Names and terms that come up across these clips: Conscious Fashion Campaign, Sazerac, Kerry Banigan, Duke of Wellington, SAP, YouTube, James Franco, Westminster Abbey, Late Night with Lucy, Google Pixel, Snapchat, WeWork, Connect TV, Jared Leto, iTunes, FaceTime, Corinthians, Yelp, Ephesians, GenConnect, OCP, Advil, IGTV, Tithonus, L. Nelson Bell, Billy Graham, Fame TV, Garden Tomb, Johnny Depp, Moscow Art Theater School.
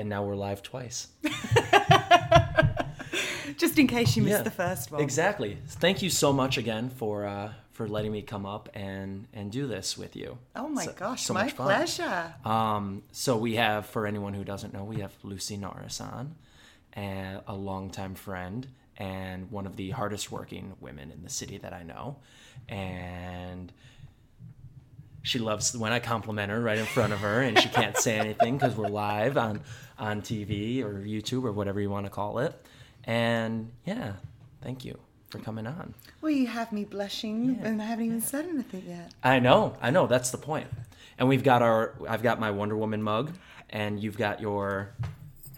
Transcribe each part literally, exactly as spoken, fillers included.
and now we're live twice. Just in case you missed yeah, the first one. Exactly. Thank you so much again for uh, for letting me come up and, and do this with you. Oh my so, gosh, so my much fun. pleasure. Um, so we have, for anyone who doesn't know, we have Lucy Norris on, and a longtime friend and one of the hardest working women in the city that I know. And she loves when I compliment her right in front of her, and she can't say anything because we're live on, on T V or YouTube or whatever you want to call it. And yeah, thank you for coming on. Well, you have me blushing, yeah, and I haven't even yeah. said anything yet. I know, I know, that's the point. And we've got our, I've got my Wonder Woman mug, and you've got your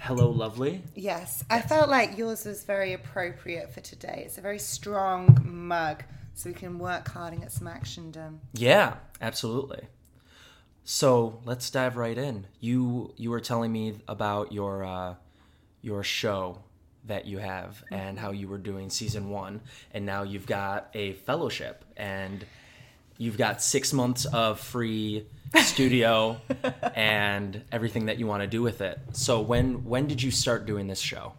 Hello Lovely. Yes, I felt like yours was very appropriate for today. It's a very strong mug, so we can work hard and get some action done. Yeah, absolutely. So let's dive right in. You you were telling me about your uh, your show that you have and how you were doing season one, and now you've got a fellowship and you've got six months of free studio and everything that you want to do with it. So when when did you start doing this show?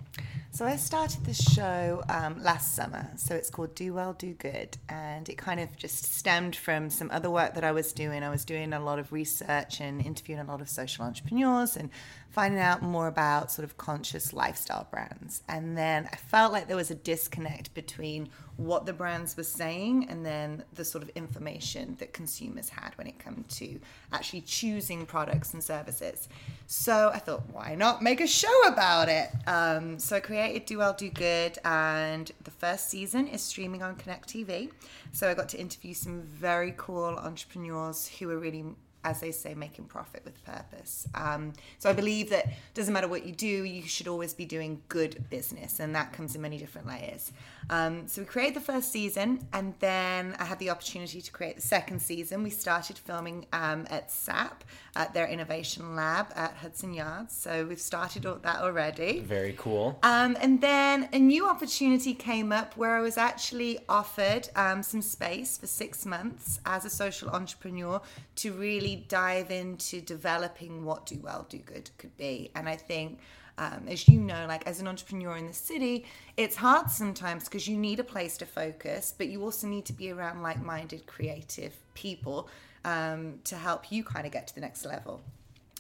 So I started this show um, last summer. So it's called Do Well, Do Good. And it kind of just stemmed from some other work that I was doing. I was doing a lot of research and interviewing a lot of social entrepreneurs and finding out more about sort of conscious lifestyle brands. And then I felt like there was a disconnect between what the brands were saying and then the sort of information that consumers had when it came to actually choosing products and services. So I thought, why not make a show about it? Um, so I created Do Well, Do Good, and the first season is streaming on Connect T V. So I got to interview some very cool entrepreneurs who are really, as they say, making profit with purpose. Um, so I believe that it doesn't matter what you do, you should always be doing good business, and that comes in many different layers. Um, so we created the first season, and then I had the opportunity to create the second season. We started filming um, at S A P, at their innovation lab at Hudson Yards. So we've started all that already. Very cool. Um, and then a new opportunity came up where I was actually offered um, some space for six months as a social entrepreneur to really dive into developing what Do Well, Do Good could be. And I think um, as you know, like as an entrepreneur in the city, it's hard sometimes because you need a place to focus, but you also need to be around like-minded creative people um, to help you kind of get to the next level.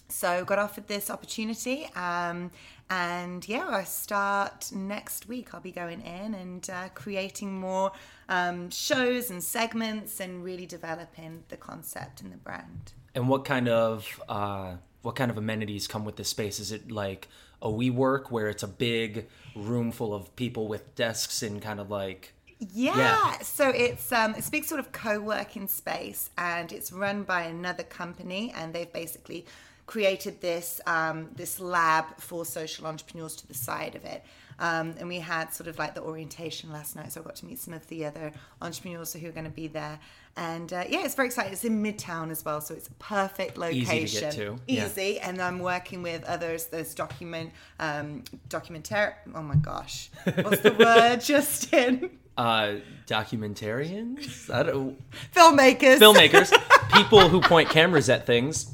So got offered this opportunity um, and yeah, I start next week. I'll be going in and uh, creating more um, shows and segments and really developing the concept and the brand. And what kind of uh, what kind of amenities come with this space? Is it like a WeWork where it's a big room full of people with desks and kind of like... Yeah. yeah, so it's um, it's a big sort of co-working space, and it's run by another company, and they've basically created this um, this lab for social entrepreneurs to the side of it. Um, and we had sort of like the orientation last night, so I got to meet some of the other entrepreneurs who are going to be there. And uh, yeah, it's very exciting. It's in Midtown as well, so it's a perfect location. Easy to get to. Easy, yeah. And I'm working with others. There's document, um, documentary, oh my gosh, what's the word, Justin? Uh, documentarians? I don't... Filmmakers. Filmmakers. People who point cameras at things.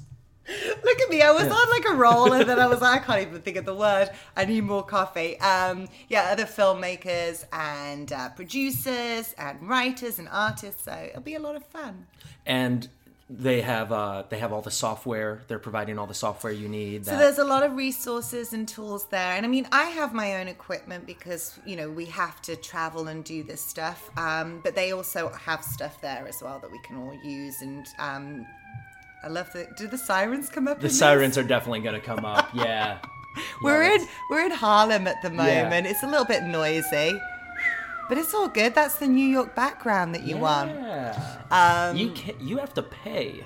Look at me, I was yeah. on like a roll, and then I was like, I can't even think of the word. I need more coffee. Um, yeah, other filmmakers and uh, producers and writers and artists. So it'll be a lot of fun. And they have uh, they have all the software. They're providing all the software you need. That... So there's a lot of resources and tools there. And I mean, I have my own equipment because, you know, we have to travel and do this stuff. Um, but they also have stuff there as well that we can all use and... Um, I love the. Do the sirens come up? The in sirens this? Are definitely going to come up. Yeah, we're yeah, in we're in Harlem at the moment. Yeah. It's a little bit noisy, but it's all good. That's the New York background that you yeah. want. Um, you can, you have to pay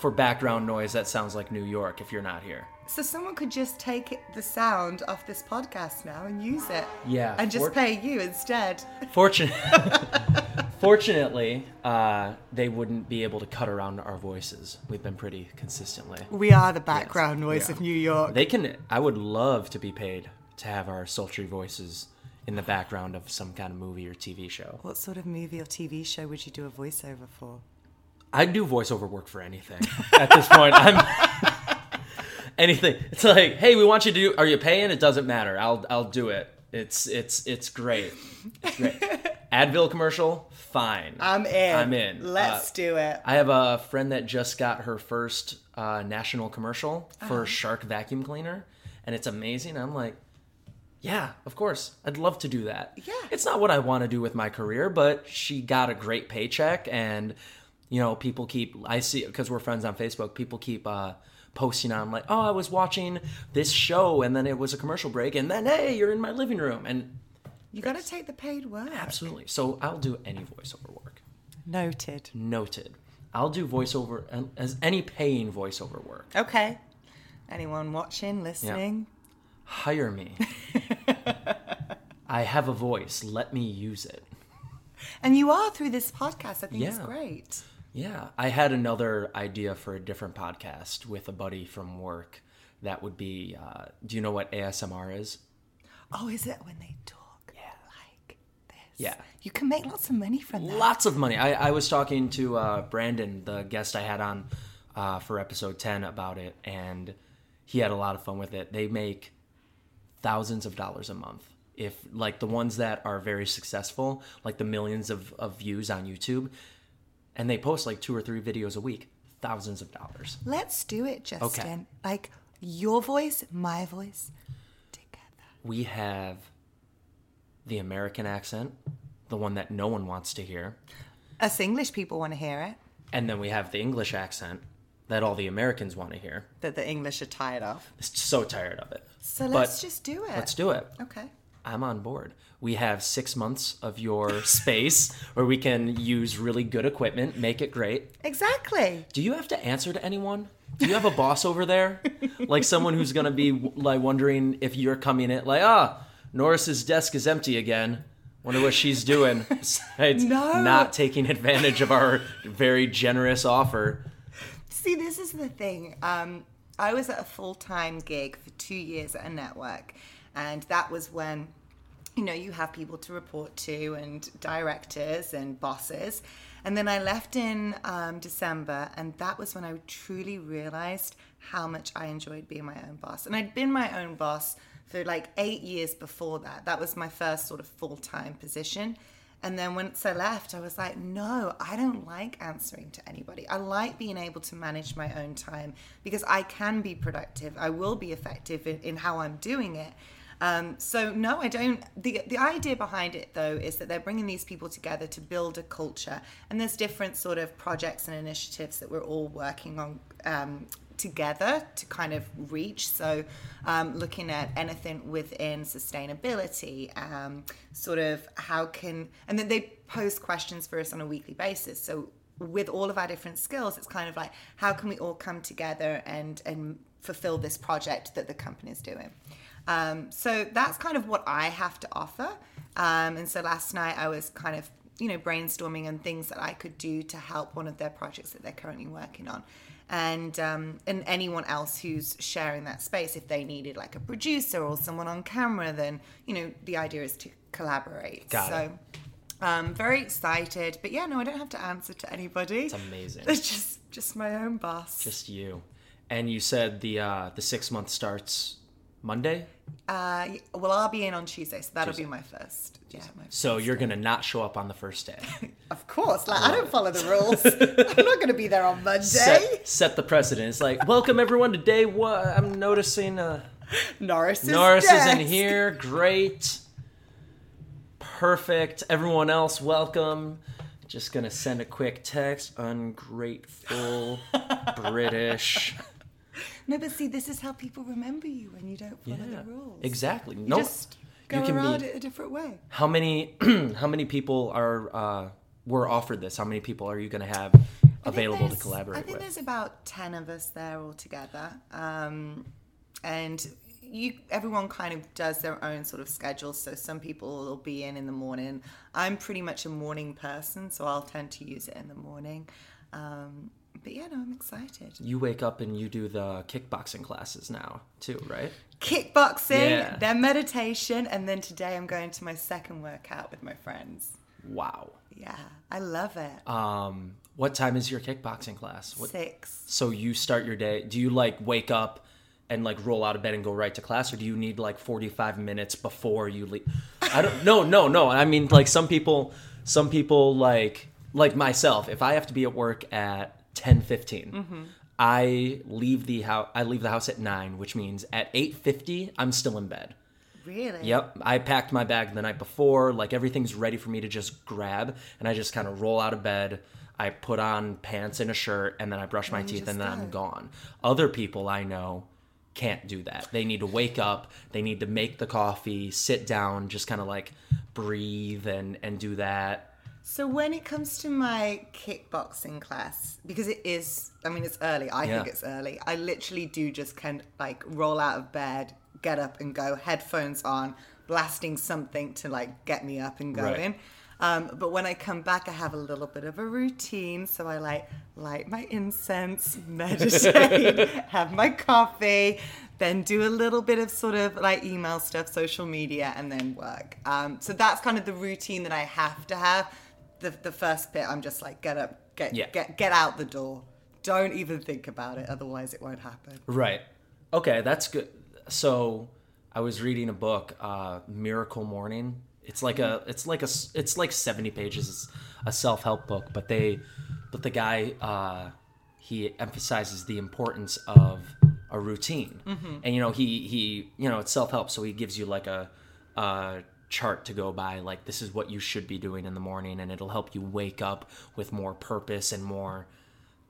for background noise that sounds like New York if you're not here. So someone could just take the sound off this podcast now and use it. Yeah, and just fort- pay you instead. Fortunately, fortunately, uh, they wouldn't be able to cut around our voices. We've been pretty consistently. We are the background yes, noise of New York. They can. I would love to be paid to have our sultry voices in the background of some kind of movie or T V show. What sort of movie or T V show would you do a voiceover for? I'd do voiceover work for anything at this point. I'm. anything. It's like, hey, we want you to do, are you paying? It doesn't matter. I'll I'll do it. It's it's it's great. It's great. Advil commercial, fine. I'm in. I'm in. Let's uh, do it. I have a friend that just got her first uh, national commercial for uh-huh. Shark vacuum cleaner, and it's amazing. I'm like, yeah, of course. I'd love to do that. Yeah. It's not what I want to do with my career, but she got a great paycheck, and you know, people keep, I see, because we're friends on Facebook, people keep uh, posting on like, oh, I was watching this show, and then it was a commercial break, and then, hey, you're in my living room. And you got to take the paid work. Absolutely. So I'll do any voiceover work. Noted. Noted. I'll do voiceover um, as any paying voiceover work. Okay. Anyone watching, listening? Yeah. Hire me. I have a voice. Let me use it. And you are through this podcast. I think yeah. it's great. Yeah, I had another idea for a different podcast with a buddy from work that would be, uh, do you know what A S M R is? Oh, is it when they talk yeah. like this? Yeah. You can make lots of money from that. Lots of money. I, I was talking to uh, Brandon, the guest I had on uh, for episode ten about it, and he had a lot of fun with it. They make thousands of dollars a month. If, like, the ones that are very successful, like the millions of, of views on YouTube, and they post like two or three videos a week, thousands of dollars. Let's do it, Justin. Okay. Like your voice, my voice, together. We have the American accent, the one that no one wants to hear. Us English people want to hear it. And then we have the English accent that all the Americans want to hear. That the English are tired of. So tired of it. So let's but just do it. Let's do it. Okay. I'm on board. We have six months of your space where we can use really good equipment, make it great. Exactly. Do you have to answer to anyone? Do you have a boss over there? Like someone who's going to be like wondering if you're coming in, like, ah, Norris's desk is empty again. Wonder what she's doing besides no. not taking advantage of our very generous offer. See, this is the thing. Um, I was at a full-time gig for two years at a network. And that was when, you know, you have people to report to and directors and bosses. And then I left in um, December, and that was when I truly realized how much I enjoyed being my own boss. And I'd been my own boss for like eight years before that. That was my first sort of full-time position. And then once I left, I was like, no, I don't like answering to anybody. I like being able to manage my own time because I can be productive. I will be effective in, in how I'm doing it. Um, so no, I don't. The the idea behind it, though, is that they're bringing these people together to build a culture. And there's different sort of projects and initiatives that we're all working on um, together to kind of reach. So um, looking at anything within sustainability, um, sort of how can, and then they pose questions for us on a weekly basis. So with all of our different skills, it's kind of like, how can we all come together and, and fulfill this project that the company is doing? Um, so that's kind of what I have to offer. Um, and so last night I was kind of, you know, brainstorming on things that I could do to help one of their projects that they're currently working on. And, um, and anyone else who's sharing that space, if they needed like a producer or someone on camera, then, you know, the idea is to collaborate. Got so, it. Um, very excited, but yeah, no, I don't have to answer to anybody. It's amazing. It's just, just my own boss. Just you. And you said the, uh, the six month starts Monday? Uh, well, I'll be in on Tuesday, so that'll Tuesday. be my first. Yeah, my first so you're going to not show up on the first day? Of course. Like, I don't follow the rules. I'm not going to be there on Monday. Set, set the precedent. It's like, welcome everyone to day one. I'm noticing uh, Norris's Norris desk. is in here. Great. Perfect. Everyone else, welcome. Just going to send a quick text. Ungrateful. British. No, but see, this is how people remember you when you don't follow yeah, the rules. Exactly. You no, just go you around be, it a different way. How many how many people are uh, were offered this? How many people are you going to have available to collaborate with? I think with? There's about ten of us there all together. Um, and you, everyone kind of does their own sort of schedule. So some people will be in in the morning. I'm pretty much a morning person, so I'll tend to use it in the morning. Um But yeah, no, I'm excited. You wake up and you do the kickboxing classes now too, right? Kickboxing, yeah. Then meditation, and then today I'm going to my second workout with my friends. Wow. Yeah, I love it. Um, what time is your kickboxing class? What, six. So you start your day. Do you like wake up and like roll out of bed and go right to class, or do you need like forty-five minutes before you leave? I don't no no no I mean, like, some people some people like like myself, if I have to be at work at ten fifteen, mm-hmm. I leave the house I leave the house at nine, which means at eight fifty I'm still in bed. Really? Yep. I packed my bag the night before, like everything's ready for me to just grab, and I just kind of roll out of bed. I put on pants and a shirt, and then I brush my and teeth, and then done. I'm gone. Other people I know can't do that. They need to wake up, they need to make the coffee, sit down, just kind of like breathe and, and do that. So when it comes to my kickboxing class, because it is, I mean, it's early. I yeah. think it's early. I literally do just kind of like roll out of bed, get up and go, headphones on, blasting something to like get me up and going. Right. Um, but when I come back, I have a little bit of a routine. So I like light my incense, meditate, have my coffee, then do a little bit of sort of like email stuff, social media, and then work. Um, so that's kind of the routine that I have to have. The, the first bit, I'm just like, get up, get, yeah. get, get out the door. Don't even think about it. Otherwise it won't happen. Right. Okay. That's good. So I was reading a book, uh, Miracle Morning. It's like a, it's like a, it's like seventy pages, it's a self-help book, but they, but the guy, uh, he emphasizes the importance of a routine. Mm-hmm. And, you know, he, he, you know, it's self-help. So he gives you like a, uh, chart to go by, like, this is what you should be doing in the morning, and it'll help you wake up with more purpose and more,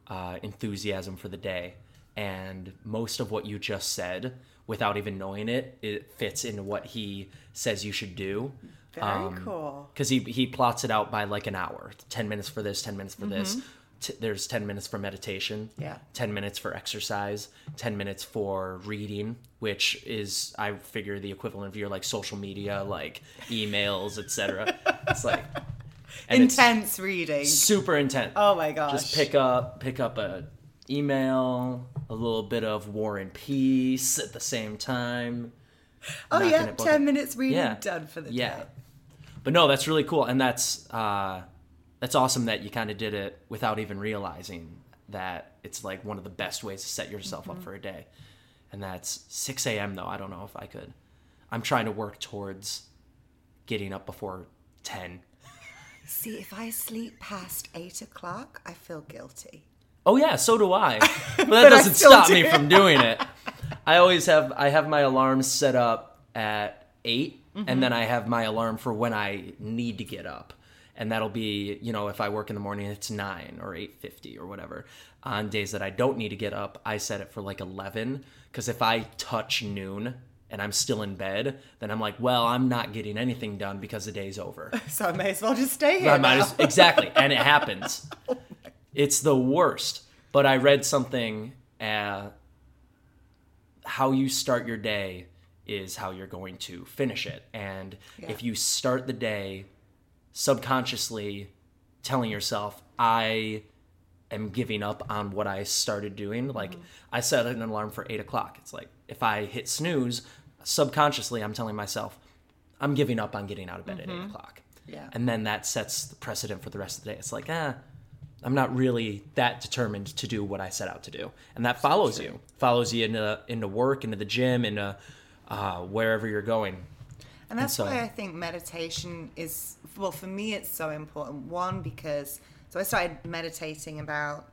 uh, enthusiasm for the day. And most of what you just said, without even knowing it, it fits into what he says you should do. Very um, cool. Because he, he plots it out by like an hour. ten minutes for this, ten minutes for mm-hmm. this. T- there's ten minutes for meditation. Yeah. ten minutes for exercise. ten minutes for reading, which is, I figure, the equivalent of your like social media, like emails, et cetera. It's like... intense it's reading. Super intense. Oh my gosh. Just pick up, pick up a... email, a little bit of War and Peace at the same time. Oh yeah, ten it. minutes reading yeah. done for the yeah. day. But no, that's really cool, and that's uh, that's awesome that you kind of did it without even realizing that it's like one of the best ways to set yourself mm-hmm. up for a day. And that's six a.m. though. I don't know if I could. I'm trying to work towards getting up before ten. See, if I sleep past eight o'clock, I feel guilty. Oh yeah, so do I. But that but doesn't stop do. me from doing it. I always have I have my alarm set up at eight, mm-hmm. and then I have my alarm for when I need to get up. And that'll be, you know, if I work in the morning, it's nine or eight fifty or whatever. On days that I don't need to get up, I set it for like eleven, because if I touch noon and I'm still in bed, then I'm like, well, I'm not getting anything done because the day's over. So I may as well just stay here. I might as, exactly, and it happens. It's the worst. But I read something, uh, how you start your day is how you're going to finish it. And yeah. if you start the day subconsciously telling yourself, I am giving up on what I started doing. Like mm-hmm. I set an alarm for eight o'clock. It's like, if I hit snooze, subconsciously I'm telling myself, I'm giving up on getting out of bed mm-hmm. at eight o'clock. Yeah. And then that sets the precedent for the rest of the day. It's like, ah. Eh, I'm not really that determined to do what I set out to do. And that follows you. Follows you into into work, into the gym, into uh, wherever you're going. And that's and so, why I think meditation is, well, for me it's so important. One, because, so I started meditating about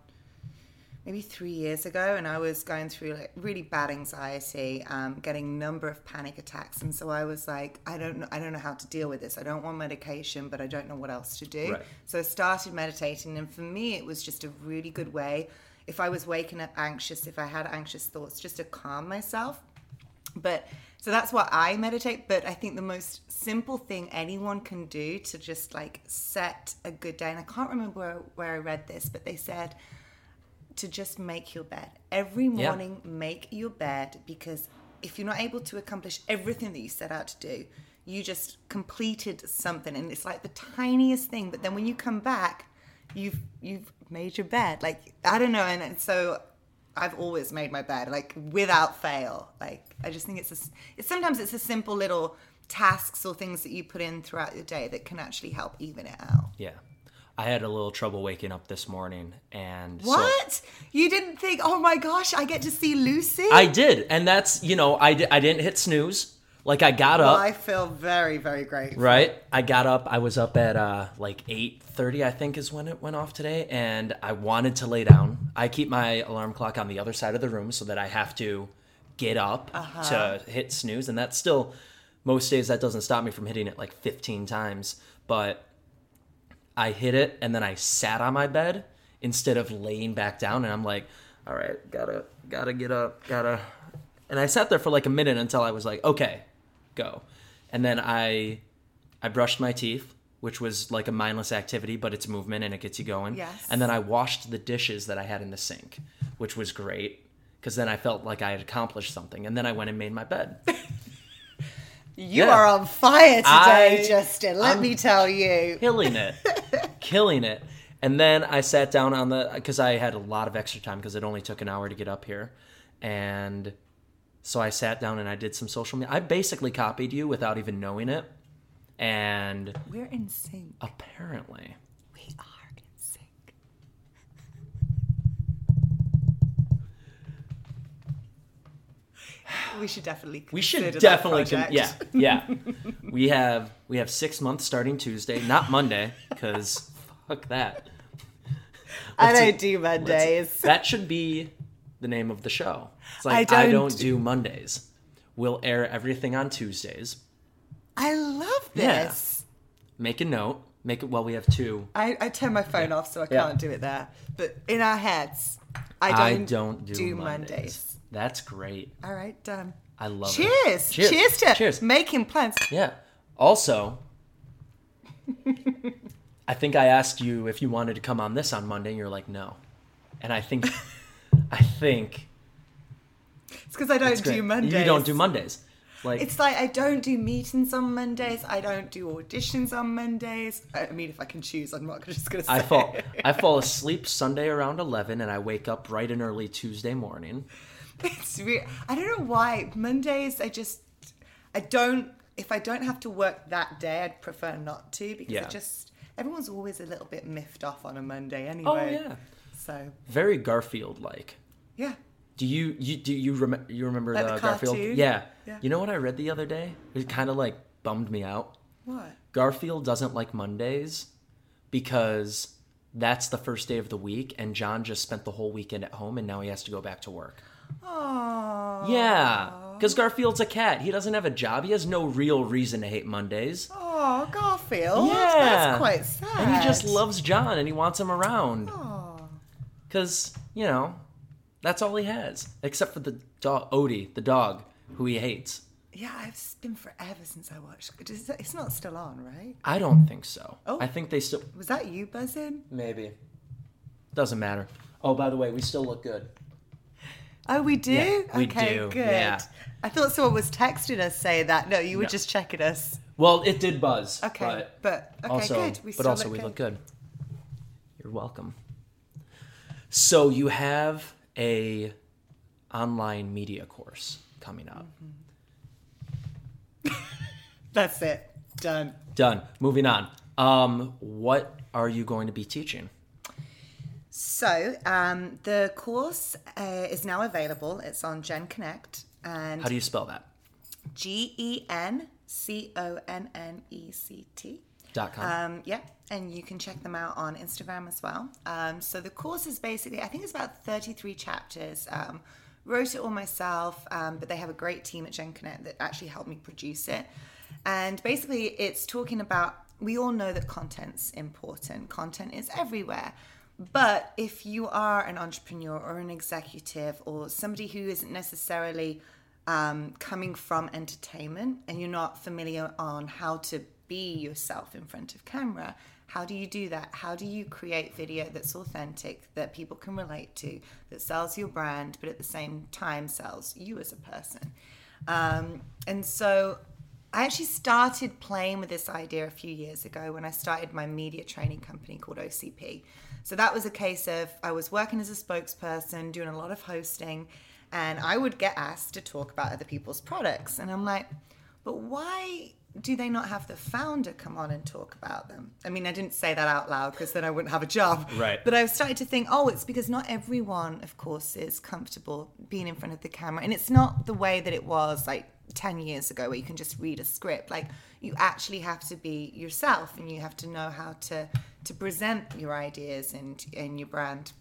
maybe three years ago, and I was going through like really bad anxiety, um, getting a number of panic attacks. And so I was like, I don't know, I don't know how to deal with this. I don't want medication, but I don't know what else to do. Right. So I started meditating. And for me, it was just a really good way. If I was waking up anxious, if I had anxious thoughts, just to calm myself. But so that's why I meditate. But I think the most simple thing anyone can do to just like set a good day. And I can't remember where, where I read this, but they said, to just make your bed. Every morning, yeah. make your bed, because if you're not able to accomplish everything that you set out to do, you just completed something, and it's like the tiniest thing. But then when you come back, you've you've made your bed. Like, I don't know, and, and so I've always made my bed, like without fail. Like I just think it's a, it's sometimes it's a simple little tasks or things that you put in throughout your day that can actually help even it out. Yeah. I had a little trouble waking up this morning. And what? So, you didn't think, oh my gosh, I get to see Lucy? I did. And that's, you know, I, di- I didn't hit snooze. Like I got well, up. I feel very, very grateful. Right? I got up. I was up at uh, like eight thirty, I think is when it went off today. And I wanted to lay down. I keep my alarm clock on the other side of the room so that I have to get up uh-huh. to hit snooze. And that's still, most days that doesn't stop me from hitting it like fifteen times. But I hit it and then I sat on my bed instead of laying back down. And I'm like, all right, gotta, gotta get up, gotta. And I sat there for like a minute until I was like, okay. Go. And then I I brushed my teeth, which was like a mindless activity, but it's movement and it gets you going. Yes. And then I washed the dishes that I had in the sink, which was great because then I felt like I had accomplished something. And then I went and made my bed. You yeah. are on fire today, I, Justin. Let I'm me tell you. Killing it. Killing it. And then I sat down on the, because I had a lot of extra time because it only took an hour to get up here. And so I sat down and I did some social media. I basically copied you without even knowing it. And we're in sync. Apparently. We are in sync. We should definitely We should definitely con- yeah. Yeah. we have we have six months starting Tuesday, not Monday, cuz fuck that. Let's I don't do Mondays. That should be the name of the show. It's like, I don't, I don't do Mondays. We'll air everything on Tuesdays. I love this. Yeah. Make a note. Make it, well, we have two. I, I turn my phone yeah. off, so I yeah. can't do it there. But in our heads, I don't, I don't do, do Mondays. Mondays. That's great. All right, done. I love Cheers. it. Cheers. Cheers to Cheers. making plans. Yeah. Also, I think I asked you if you wanted to come on this on Monday, and you're like, no. And I think... I think it's because I don't do Mondays. You don't do Mondays. Like it's like I don't do meetings on Mondays. I don't do auditions on Mondays. I mean, if I can choose, I'm not just going to say. I fall. I fall asleep Sunday around eleven, and I wake up bright and early Tuesday morning. It's weird. I don't know why Mondays. I just. I don't. If I don't have to work that day, I'd prefer not to because yeah. it just everyone's always a little bit miffed off on a Monday anyway. Oh yeah. So very Garfield-like. Yeah. Do you you do you rem- you remember like the, the Garfield? Yeah. yeah. You know what I read the other day? It kind of like bummed me out. What? Garfield doesn't like Mondays because that's the first day of the week, and John just spent the whole weekend at home, and now he has to go back to work. Aww. Yeah. Because Garfield's a cat. He doesn't have a job. He has no real reason to hate Mondays. Oh, Garfield. Yeah. That's quite sad. And he just loves John, and he wants him around. Aww. Because, you know, that's all he has. Except for the dog, Odie, the dog, who he hates. Yeah, it's been forever since I watched. It's not still on, right? I don't think so. Oh. I think they still... Was that you buzzing? Maybe. Doesn't matter. Oh, by the way, we still look good. Oh, we do? Yeah, we okay, do. Good. Yeah. I thought someone was texting us saying that. No, you were no. just checking us. Well, it did buzz. Okay, but, but okay, also, good. We still but also look we good. look good. You're welcome. So you have a online media course coming up. Mm-hmm. That's it. Done. Done. Moving on. Um, what are you going to be teaching? So um, the course uh, is now available. It's on GenConnect. And how do you spell that? G E N C O N N E C T Dot com. Um, yeah, and you can check them out on Instagram as well. Um, so the course is basically, I think it's about thirty-three chapters. Um, wrote it all myself, um, but they have a great team at GenConnect that actually helped me produce it. And basically it's talking about, we all know that content's important. Content is everywhere. But if you are an entrepreneur or an executive or somebody who isn't necessarily um, coming from entertainment and you're not familiar on how to be yourself in front of camera. How do you do that? How do you create video that's authentic, that people can relate to, that sells your brand, but at the same time sells you as a person? Um, and so I actually started playing with this idea a few years ago when I started my media training company called O C P. So that was a case of I was working as a spokesperson, doing a lot of hosting, and I would get asked to talk about other people's products. And I'm like, but why... do they not have the founder come on and talk about them? I mean, I didn't say that out loud because then I wouldn't have a job. Right. But I've started to think, oh, it's because not everyone, of course, is comfortable being in front of the camera. And it's not the way that it was like ten years ago where you can just read a script. Like, you actually have to be yourself and you have to know how to, to present your ideas and, and your brand.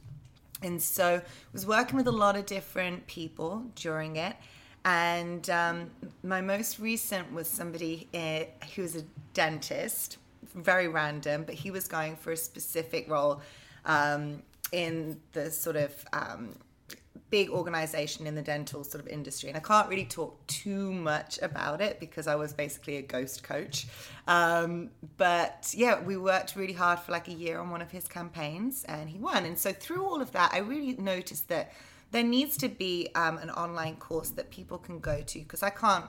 And so I was working with a lot of different people during it. And um, my most recent was somebody uh, who was a dentist, very random, but he was going for a specific role um, in the sort of um, big organization in the dental sort of industry. And I can't really talk too much about it because I was basically a ghost coach. Um, but yeah, we worked really hard for like a year on one of his campaigns and he won. And so through all of that, I really noticed that there needs to be um, an online course that people can go to, because I can't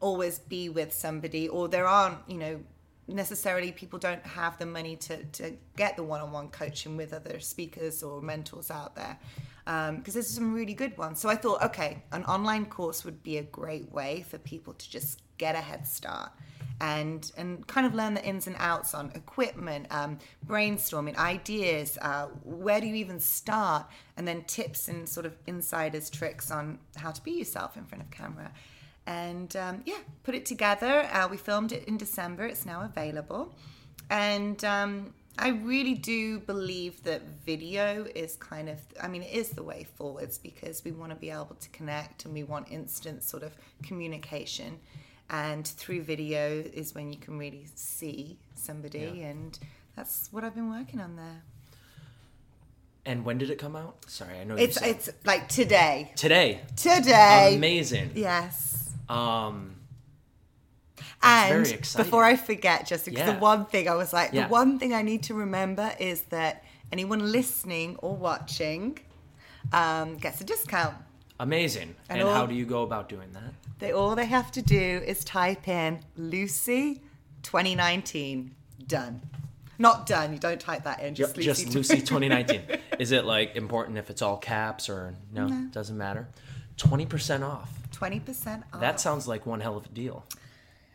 always be with somebody, or there aren't, you know, necessarily people don't have the money to, to get the one-on-one coaching with other speakers or mentors out there, because um, there's some really good ones. So I thought, okay, an online course would be a great way for people to just get a head start and and kind of learn the ins and outs on equipment, um, brainstorming, ideas, uh, where do you even start, and then tips and sort of insider's tricks on how to be yourself in front of camera. And um, yeah, put it together. Uh, we filmed it in December. It's now available. And um, I really do believe that video is kind of, I mean, it is the way forwards, because we want to be able to connect and we want instant sort of communication. And through video is when you can really see somebody, yeah. And that's what I've been working on there. And when did it come out? Sorry, I know it's you said. It's like today. Today. Today. Amazing. Yes. Um. And very exciting. Before I forget, Jessica, yeah. the one thing I was like, yeah. the one thing I need to remember is that anyone listening or watching um, gets a discount. Amazing. And, and all, how do you go about doing that? They, all they have to do is type in Lucy twenty nineteen. Done. Not done. You don't type that in. Just, yep, Lucy, just Lucy twenty nineteen. Is it like important if it's all caps or no? No. Doesn't matter. twenty percent off. twenty percent off. That sounds like one hell of a deal.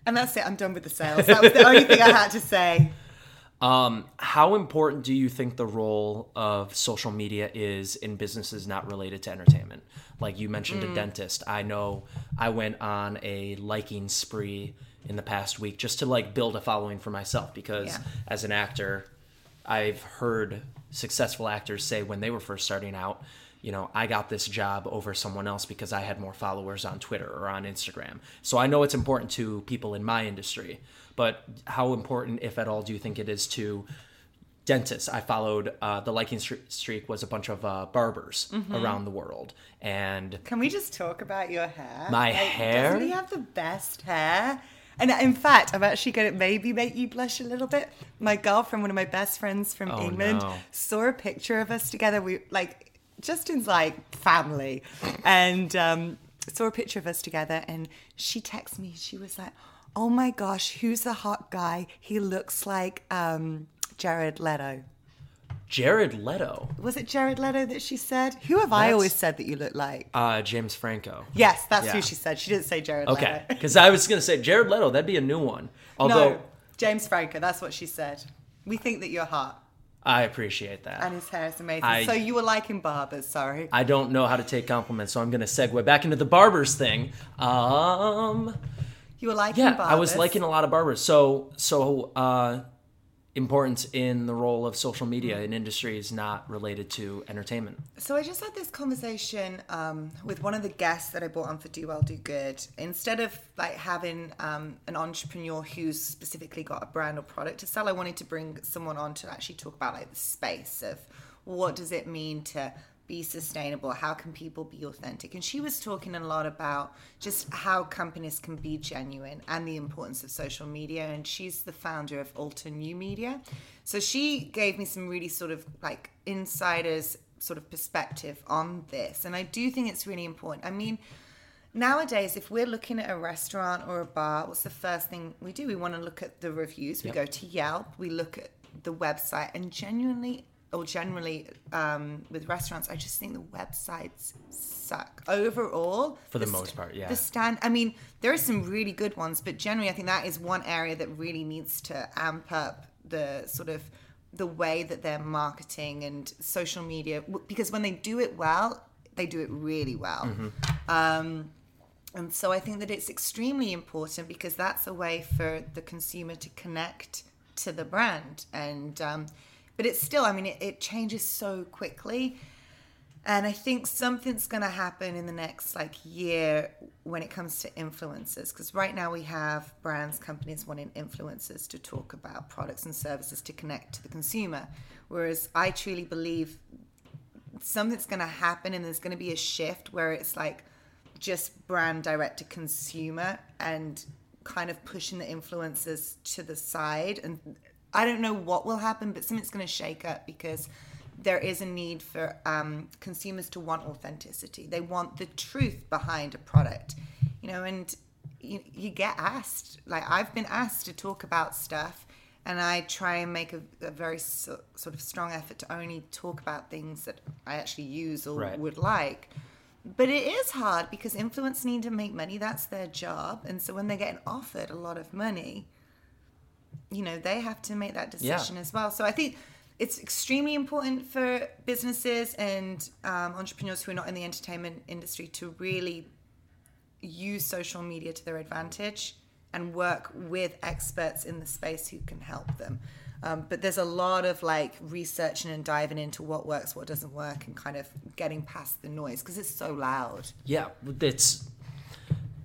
And that's it. I'm done with the sales. That was the only thing I had to say. Um, how important do you think the role of social media is in businesses not related to entertainment? Like you mentioned mm. a dentist. I know I went on a liking spree in the past week just to like build a following for myself, because yeah. as an actor, I've heard successful actors say when they were first starting out, you know, I got this job over someone else because I had more followers on Twitter or on Instagram. So I know it's important to people in my industry. But how important, if at all, do you think it is to dentists? I followed, uh, the liking streak was a bunch of uh, barbers mm-hmm. around the world. And can we just talk about your hair? My like, hair? Doesn't he have the best hair? And in fact, I'm actually going to maybe make you blush a little bit. My girlfriend, one of my best friends from oh, England, no. saw a picture of us together. We like Justin's like family. And um, saw a picture of us together. And she texted me. She was like, oh my gosh, who's the hot guy? He looks like um, Jared Leto. Jared Leto? Was it Jared Leto that she said? Who have that's, I always said that you look like? Uh, James Franco. Yes, that's yeah. who she said. She didn't say Jared okay. Leto. Okay, because I was going to say Jared Leto. That'd be a new one. Although no, James Franco. That's what she said. We think that you're hot. I appreciate that. And his hair is amazing. I, so you were liking barbers, sorry. I don't know how to take compliments, so I'm going to segue back into the barbers thing. Um... You were liking yeah, barbers. I was liking a lot of barbers. So, so uh, importance in the role of social media in industry is not related to entertainment. So I just had this conversation um, with one of the guests that I brought on for Do Well, Do Good. Instead of like having um, an entrepreneur who's specifically got a brand or product to sell, I wanted to bring someone on to actually talk about like the space of what does it mean to be sustainable, how can people be authentic? And she was talking a lot about just how companies can be genuine and the importance of social media. And she's the founder of Alter New Media. So she gave me some really sort of like insider's sort of perspective on this. And I do think it's really important. I mean, nowadays, if we're looking at a restaurant or a bar, what's the first thing we do? We want to look at the reviews. We yep. go to Yelp. We look at the website, and genuinely or generally um, with restaurants, I just think the websites suck overall. For the, the most st- part, yeah. The stand. I mean, there are some really good ones, but generally, I think that is one area that really needs to amp up the sort of the way that they're marketing and social media, because when they do it well, they do it really well. Mm-hmm. Um, and so I think that it's extremely important because that's a way for the consumer to connect to the brand. And um, but it's still, I mean, it, it changes so quickly. And I think something's going to happen in the next like year when it comes to influencers, because right now we have brands, companies wanting influencers to talk about products and services to connect to the consumer. Whereas I truly believe something's going to happen and there's going to be a shift where it's like just brand direct to consumer and kind of pushing the influencers to the side. And I don't know what will happen, but something's going to shake up because there is a need for um, consumers to want authenticity. They want the truth behind a product, you know, and you, you get asked, like I've been asked to talk about stuff, and I try and make a, a very so, sort of strong effort to only talk about things that I actually use or right. would like. But it is hard because influencers need to make money. That's their job. And so when they're getting offered a lot of money, you know, they have to make that decision yeah. as well. So I think it's extremely important for businesses and um, entrepreneurs who are not in the entertainment industry to really use social media to their advantage and work with experts in the space who can help them. Um, but there's a lot of like researching and diving into what works, what doesn't work, and kind of getting past the noise because it's so loud. Yeah, it's.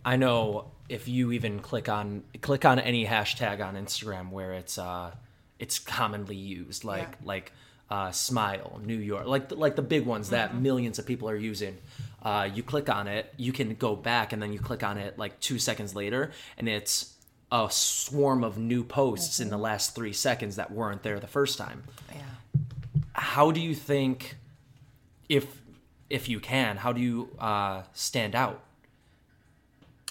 I know if you even click on click on any hashtag on Instagram where it's. Uh, It's commonly used, like yeah. like uh, Smile, New York, like like the big ones that mm-hmm. millions of people are using. Uh, you click on it, you can go back, and then you click on it like two seconds later, and it's a swarm of new posts mm-hmm. in the last three seconds that weren't there the first time. Yeah. How do you think, if if you can, how do you uh, stand out?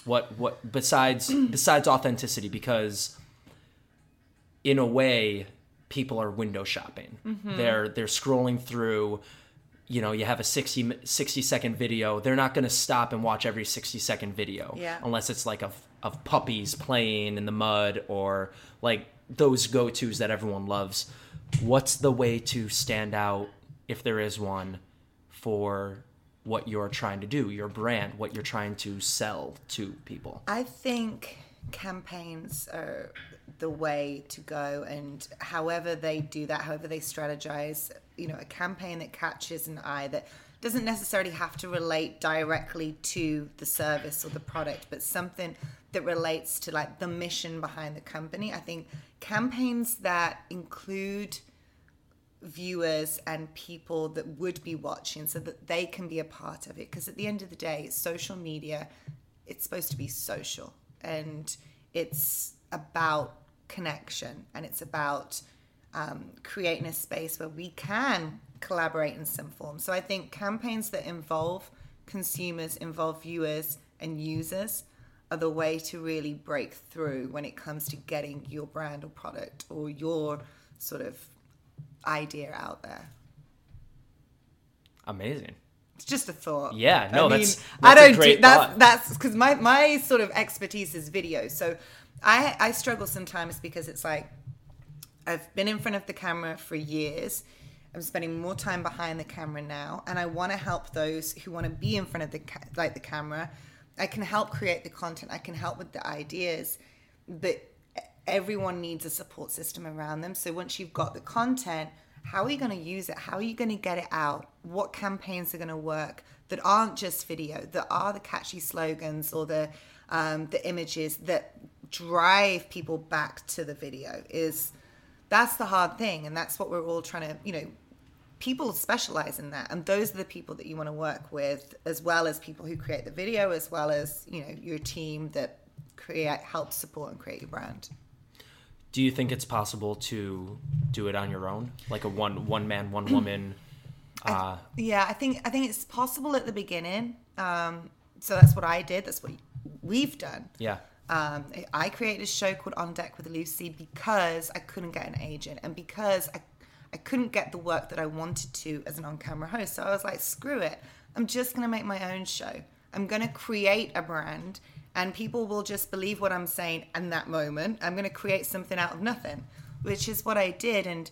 What what besides besides authenticity, because in a way, people are window shopping. Mm-hmm. They're they're scrolling through, you know, you have a sixty-second video. They're not going to stop and watch every sixty-second video yeah. unless it's like of, of puppies playing in the mud or like those go-tos that everyone loves. What's the way to stand out, if there is one, for what you're trying to do, your brand, what you're trying to sell to people? I think campaigns are the way to go, and however they do that, however they strategize, you know, a campaign that catches an eye that doesn't necessarily have to relate directly to the service or the product, but something that relates to like the mission behind the company. I think campaigns that include viewers and people that would be watching so that they can be a part of it, because at the end of the day, social media, it's supposed to be social, and it's about connection, and it's about um, creating a space where we can collaborate in some form. So I think campaigns that involve consumers, involve viewers and users are the way to really break through when it comes to getting your brand or product or your sort of idea out there. Amazing. It's just a thought. Yeah, no, I mean, that's, that's I don't a great do, that's, that's because my, my sort of expertise is video. So I, I struggle sometimes because it's like I've been in front of the camera for years. I'm spending more time behind the camera now, and I want to help those who want to be in front of the ca- like the camera. I can help create the content. I can help with the ideas, but everyone needs a support system around them. So once you've got the content, how are you going to use it? How are you going to get it out? What campaigns are going to work that aren't just video, that are the catchy slogans or the um, the images that drive people back to the video? Is that's the hard thing, and that's what we're all trying to, you know, people specialize in that, and those are the people that you want to work with, as well as people who create the video, as well as, you know, your team that create, help support and create your brand. Do you think it's possible to do it on your own, like a one one man, one woman? Uh... I, yeah, I think I think it's possible at the beginning. Um, so that's what I did. That's what we've done. Yeah. Um, I created a show called On Deck with Lucy because I couldn't get an agent, and because I I couldn't get the work that I wanted to as an on-camera host. So I was like, screw it. I'm just going to make my own show. I'm going to create a brand and people will just believe what I'm saying in that moment. I'm going to create something out of nothing, which is what I did. And,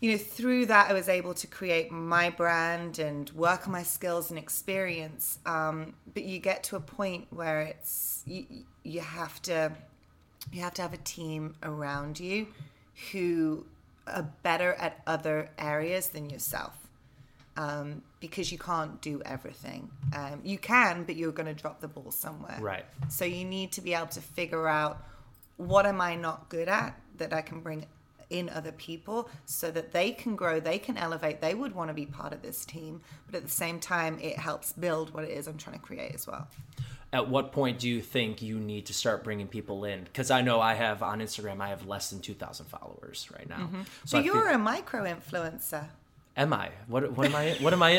you know, through that, I was able to create my brand and work on my skills and experience. Um, but you get to a point where it's, you, you have to, you have to have a team around you who are better at other areas than yourself. Um, because you can't do everything. Um, you can, but you're going to drop the ball somewhere. Right. So you need to be able to figure out, what am I not good at that I can bring in other people so that they can grow, they can elevate, they would want to be part of this team. But at the same time, it helps build what it is I'm trying to create as well. At what point do you think you need to start bringing people in? Because I know I have on Instagram, I have less than two thousand followers right now. Mm-hmm. So, so you're feel- a micro-influencer. Am I? What, what am I? What am I?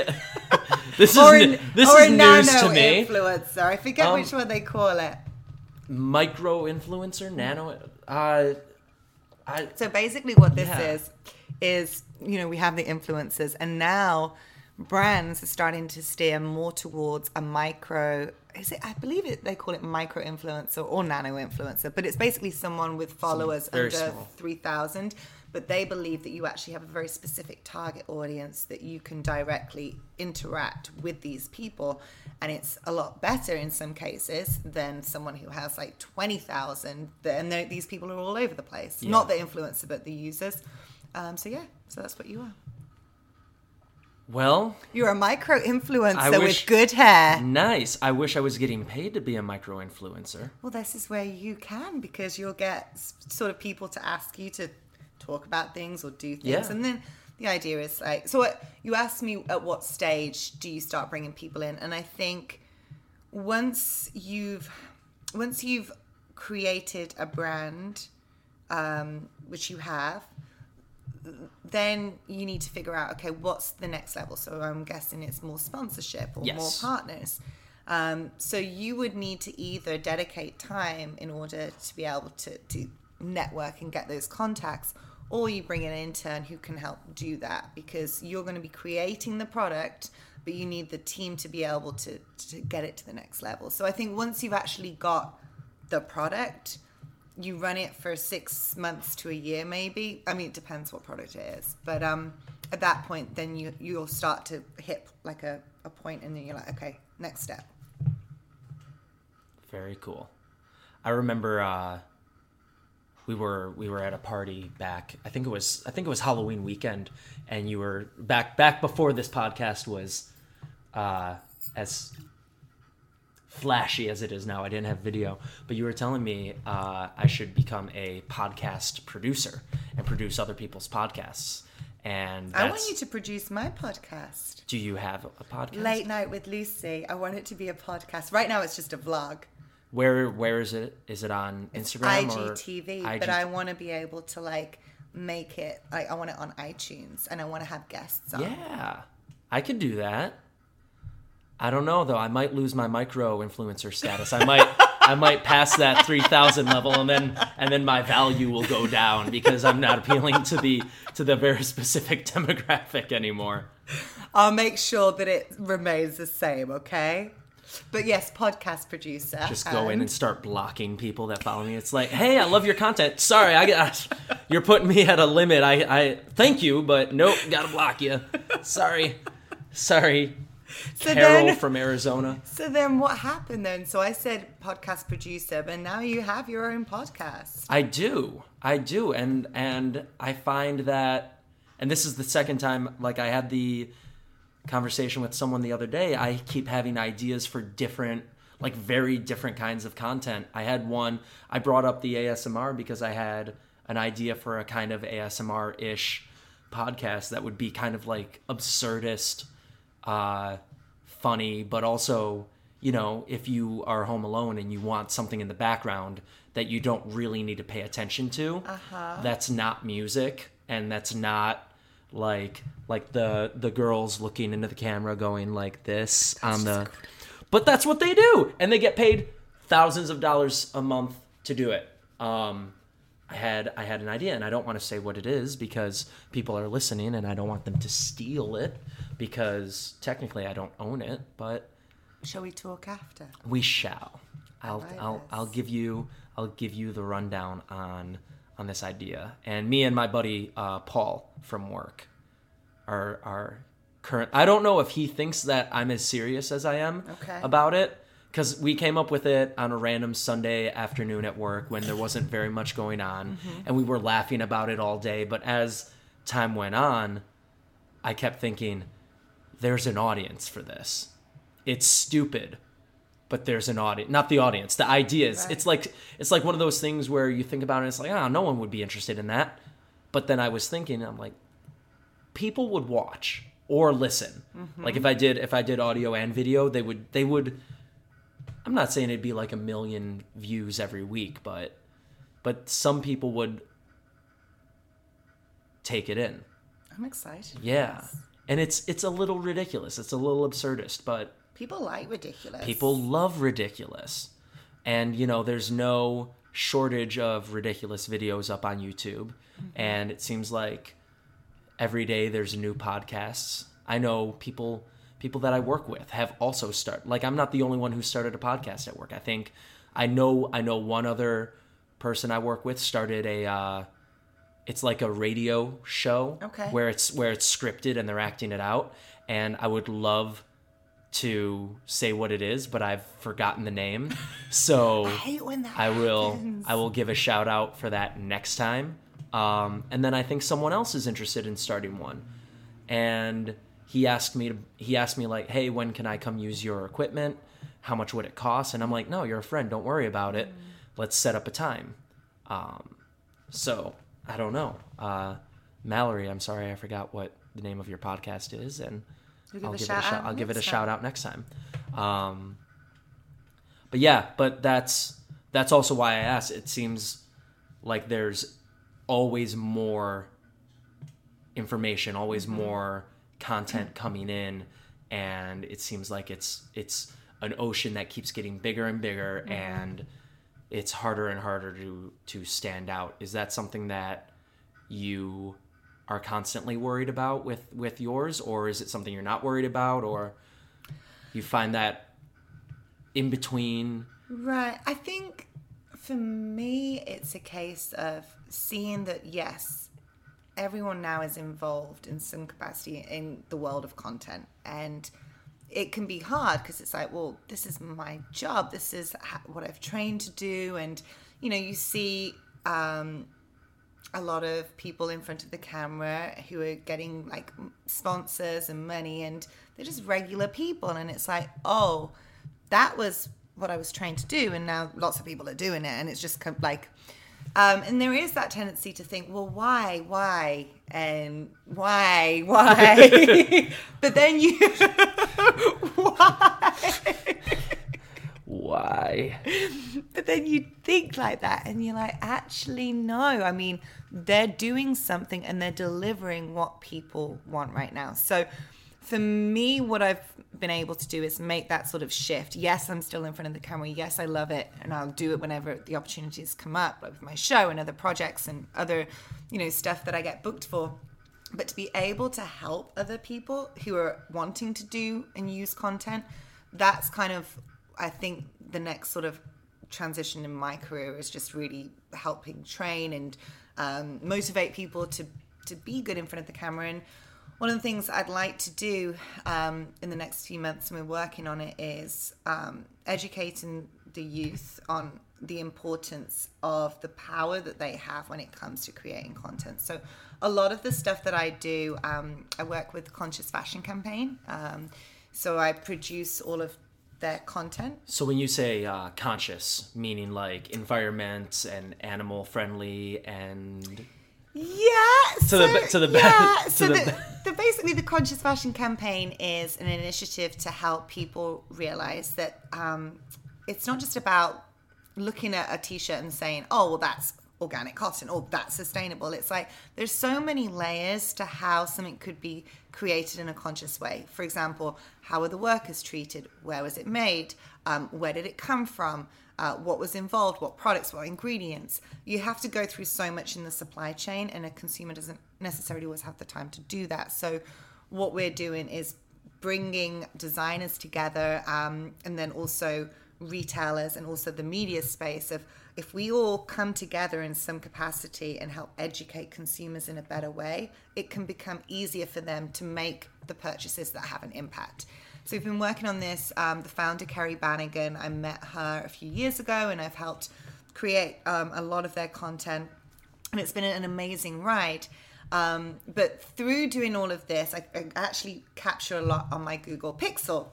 This or is, an, this or is a news to me. Influencer. I forget um, which one they call it. Micro influencer, nano. Uh, I, so basically, what this yeah. is is you know we have the influencers, and now brands are starting to steer more towards a micro. Is it? I believe it. They call it micro influencer or nano influencer, but it's basically someone with followers under three thousand. But they believe that you actually have a very specific target audience that you can directly interact with these people. And it's a lot better in some cases than someone who has like twenty thousand. And these people are all over the place. Yeah. Not the influencer, but the users. Um, so yeah, so that's what you are. Well, you're a micro-influencer wish, with good hair. Nice. I wish I was getting paid to be a micro-influencer. Well, this is where you can, because you'll get sort of people to ask you to talk about things or do things. Yeah. And then the idea is like, so what, you asked me at what stage do you start bringing people in? And I think once you've, once you've created a brand, um, which you have, then you need to figure out, okay, what's the next level? So I'm guessing it's more sponsorship or yes. more partners. Um, so you would need to either dedicate time in order to be able to, to network and get those contacts, or you bring in an intern who can help do that, because you're going to be creating the product, but you need the team to be able to, to get it to the next level. So I think once you've actually got the product, you run it for six months to a year maybe. I mean, it depends what product it is. But um, at that point, then you, you'll start to hit like a, a point, and then you're like, okay, next step. Very cool. I remember... Uh... We were we were at a party back. I think it was I think it was Halloween weekend, and you were back back before this podcast was uh, as flashy as it is now. I didn't have video, but you were telling me uh, I should become a podcast producer and produce other people's podcasts. And I want you to produce my podcast. Do you have a podcast? Late Night with Lucy. I want it to be a podcast. Right now, it's just a vlog. Where where is it? Is it on Instagram? It's I G T V, or I G T V? But I want to be able to like make it. Like I want it on iTunes, and I want to have guests on. Yeah, I could do that. I don't know though. I might lose my micro influencer status. I might I might pass that three thousand level, and then and then my value will go down because I'm not appealing to the to the very specific demographic anymore. I'll make sure that it remains the same. Okay. But yes, podcast producer. Just go and... in and start blocking people that follow me. It's like, hey, I love your content. Sorry, I got you're putting me at a limit. I, I thank you, but nope, gotta block you. Sorry, sorry, so Carol then, from Arizona. So then, what happened then? So I said podcast producer, but now you have your own podcast. I do, I do, and and I find that, and this is the second time. Like I had the. conversation with someone the other day. I keep having ideas for different, like very different kinds of content. I had one, I brought up the A S M R because I had an idea for a kind of A S M R-ish podcast that would be kind of like absurdist, uh, funny, but also, you know, if you are home alone and you want something in the background that you don't really need to pay attention to, uh-huh. that's not music, and that's not like like the the girls looking into the camera going like this on the but that's what they do, and they get paid thousands of dollars a month to do it. Um I had I had an idea, and I don't want to say what it is because people are listening, and I don't want them to steal it because technically I don't own it. But shall we talk after? We shall. I'll I'll, I'll give you I'll give you the rundown on on this idea. And me and my buddy uh, Paul from work are are current. I don't know if he thinks that I'm as serious as I am okay. about it. Because we came up with it on a random Sunday afternoon at work when there wasn't very much going on. Mm-hmm. And we were laughing about it all day. But as time went on, I kept thinking, there's an audience for this. It's stupid, but there's an audience. Not the audience, the ideas. Right. It's like it's like one of those things where you think about it and it's like, oh, no one would be interested in that. But then I was thinking, I'm like, people would watch or listen. Mm-hmm. Like if I did if I did audio and video, they would they would... I'm not saying it'd be like a million views every week, but but some people would take it in. I'm excited. Yeah. Yes. And it's it's a little ridiculous. It's a little absurdist, but people like ridiculous. People love ridiculous. And you know, there's no shortage of ridiculous videos up on YouTube. Mm-hmm. And it seems like every day there's new podcasts. I know people People that I work with have also started. Like, I'm not the only one who started a podcast at work. I think I know I know one other person I work with started a, uh, it's like a radio show okay. where it's where it's scripted and they're acting it out. And I would love to say what it is, but I've forgotten the name. So I hate when that I will happens. I will give a shout out for that next time. Um, and then I think someone else is interested in starting one. And He asked me to, he asked me like, hey, when can I come use your equipment? How much would it cost? And I'm like, no, you're a friend. Don't worry about it. Let's set up a time. Um, so I don't know. Uh, Mallory, I'm sorry. I forgot what the name of your podcast is. And give I'll, give it, a shout, I'll give it a shout out next time. Um, but yeah, but that's, that's also why I asked. It seems like there's always more information, always mm-hmm. more content coming in, and it seems like it's it's an ocean that keeps getting bigger and bigger, mm-hmm. and it's harder and harder to to stand out. Is that something that you are constantly worried about with with yours, or is it something you're not worried about, or you find that in between? Right. I think for me it's a case of seeing that yes, everyone now is involved in some capacity in the world of content, and it can be hard because it's like, well, this is my job, this is what I've trained to do. And you know, you see um a lot of people in front of the camera who are getting like sponsors and money, and they're just regular people, and it's like, oh, that was what I was trained to do, and now lots of people are doing it, and it's just like Um, and there is that tendency to think, well, why, why, and why, why? But then you, why? Why? But then you think like that, and you're like, actually, no. I mean, they're doing something, and they're delivering what people want right now. So for me, what I've been able to do is make that sort of shift. Yes, I'm still in front of the camera. Yes, I love it, and I'll do it whenever the opportunities come up, like with my show and other projects and other, you know, stuff that I get booked for. But to be able to help other people who are wanting to do and use content, that's kind of, I think, the next sort of transition in my career is just really helping train and um, motivate people to to be good in front of the camera. And one of the things I'd like to do um, in the next few months, and we're working on it, is um, educating the youth on the importance of the power that they have when it comes to creating content. So a lot of the stuff that I do, um, I work with Conscious Fashion Campaign. Um, so I produce all of their content. So when you say uh, conscious, meaning like environment and animal friendly and... Yeah, to so the, to the yeah, to so the, the, the basically the Conscious Fashion Campaign is an initiative to help people realize that um, it's not just about looking at a t-shirt and saying, oh, well, that's organic cotton, or that's sustainable. It's like there's so many layers to how something could be created in a conscious way. For example, how are the workers treated? Where was it made? Um, where did it come from? uh, what was involved, what products, what ingredients. You have to go through so much in the supply chain, and a consumer doesn't necessarily always have the time to do that. So what we're doing is bringing designers together, um, and then also retailers and also the media space of, if we all come together in some capacity and help educate consumers in a better way, it can become easier for them to make the purchases that have an impact. So we've been working on this. Um, the founder, Kerry Banigan, I met her a few years ago, and I've helped create um, a lot of their content, and it's been an amazing ride. Um, but through doing all of this, I, I actually capture a lot on my Google Pixel,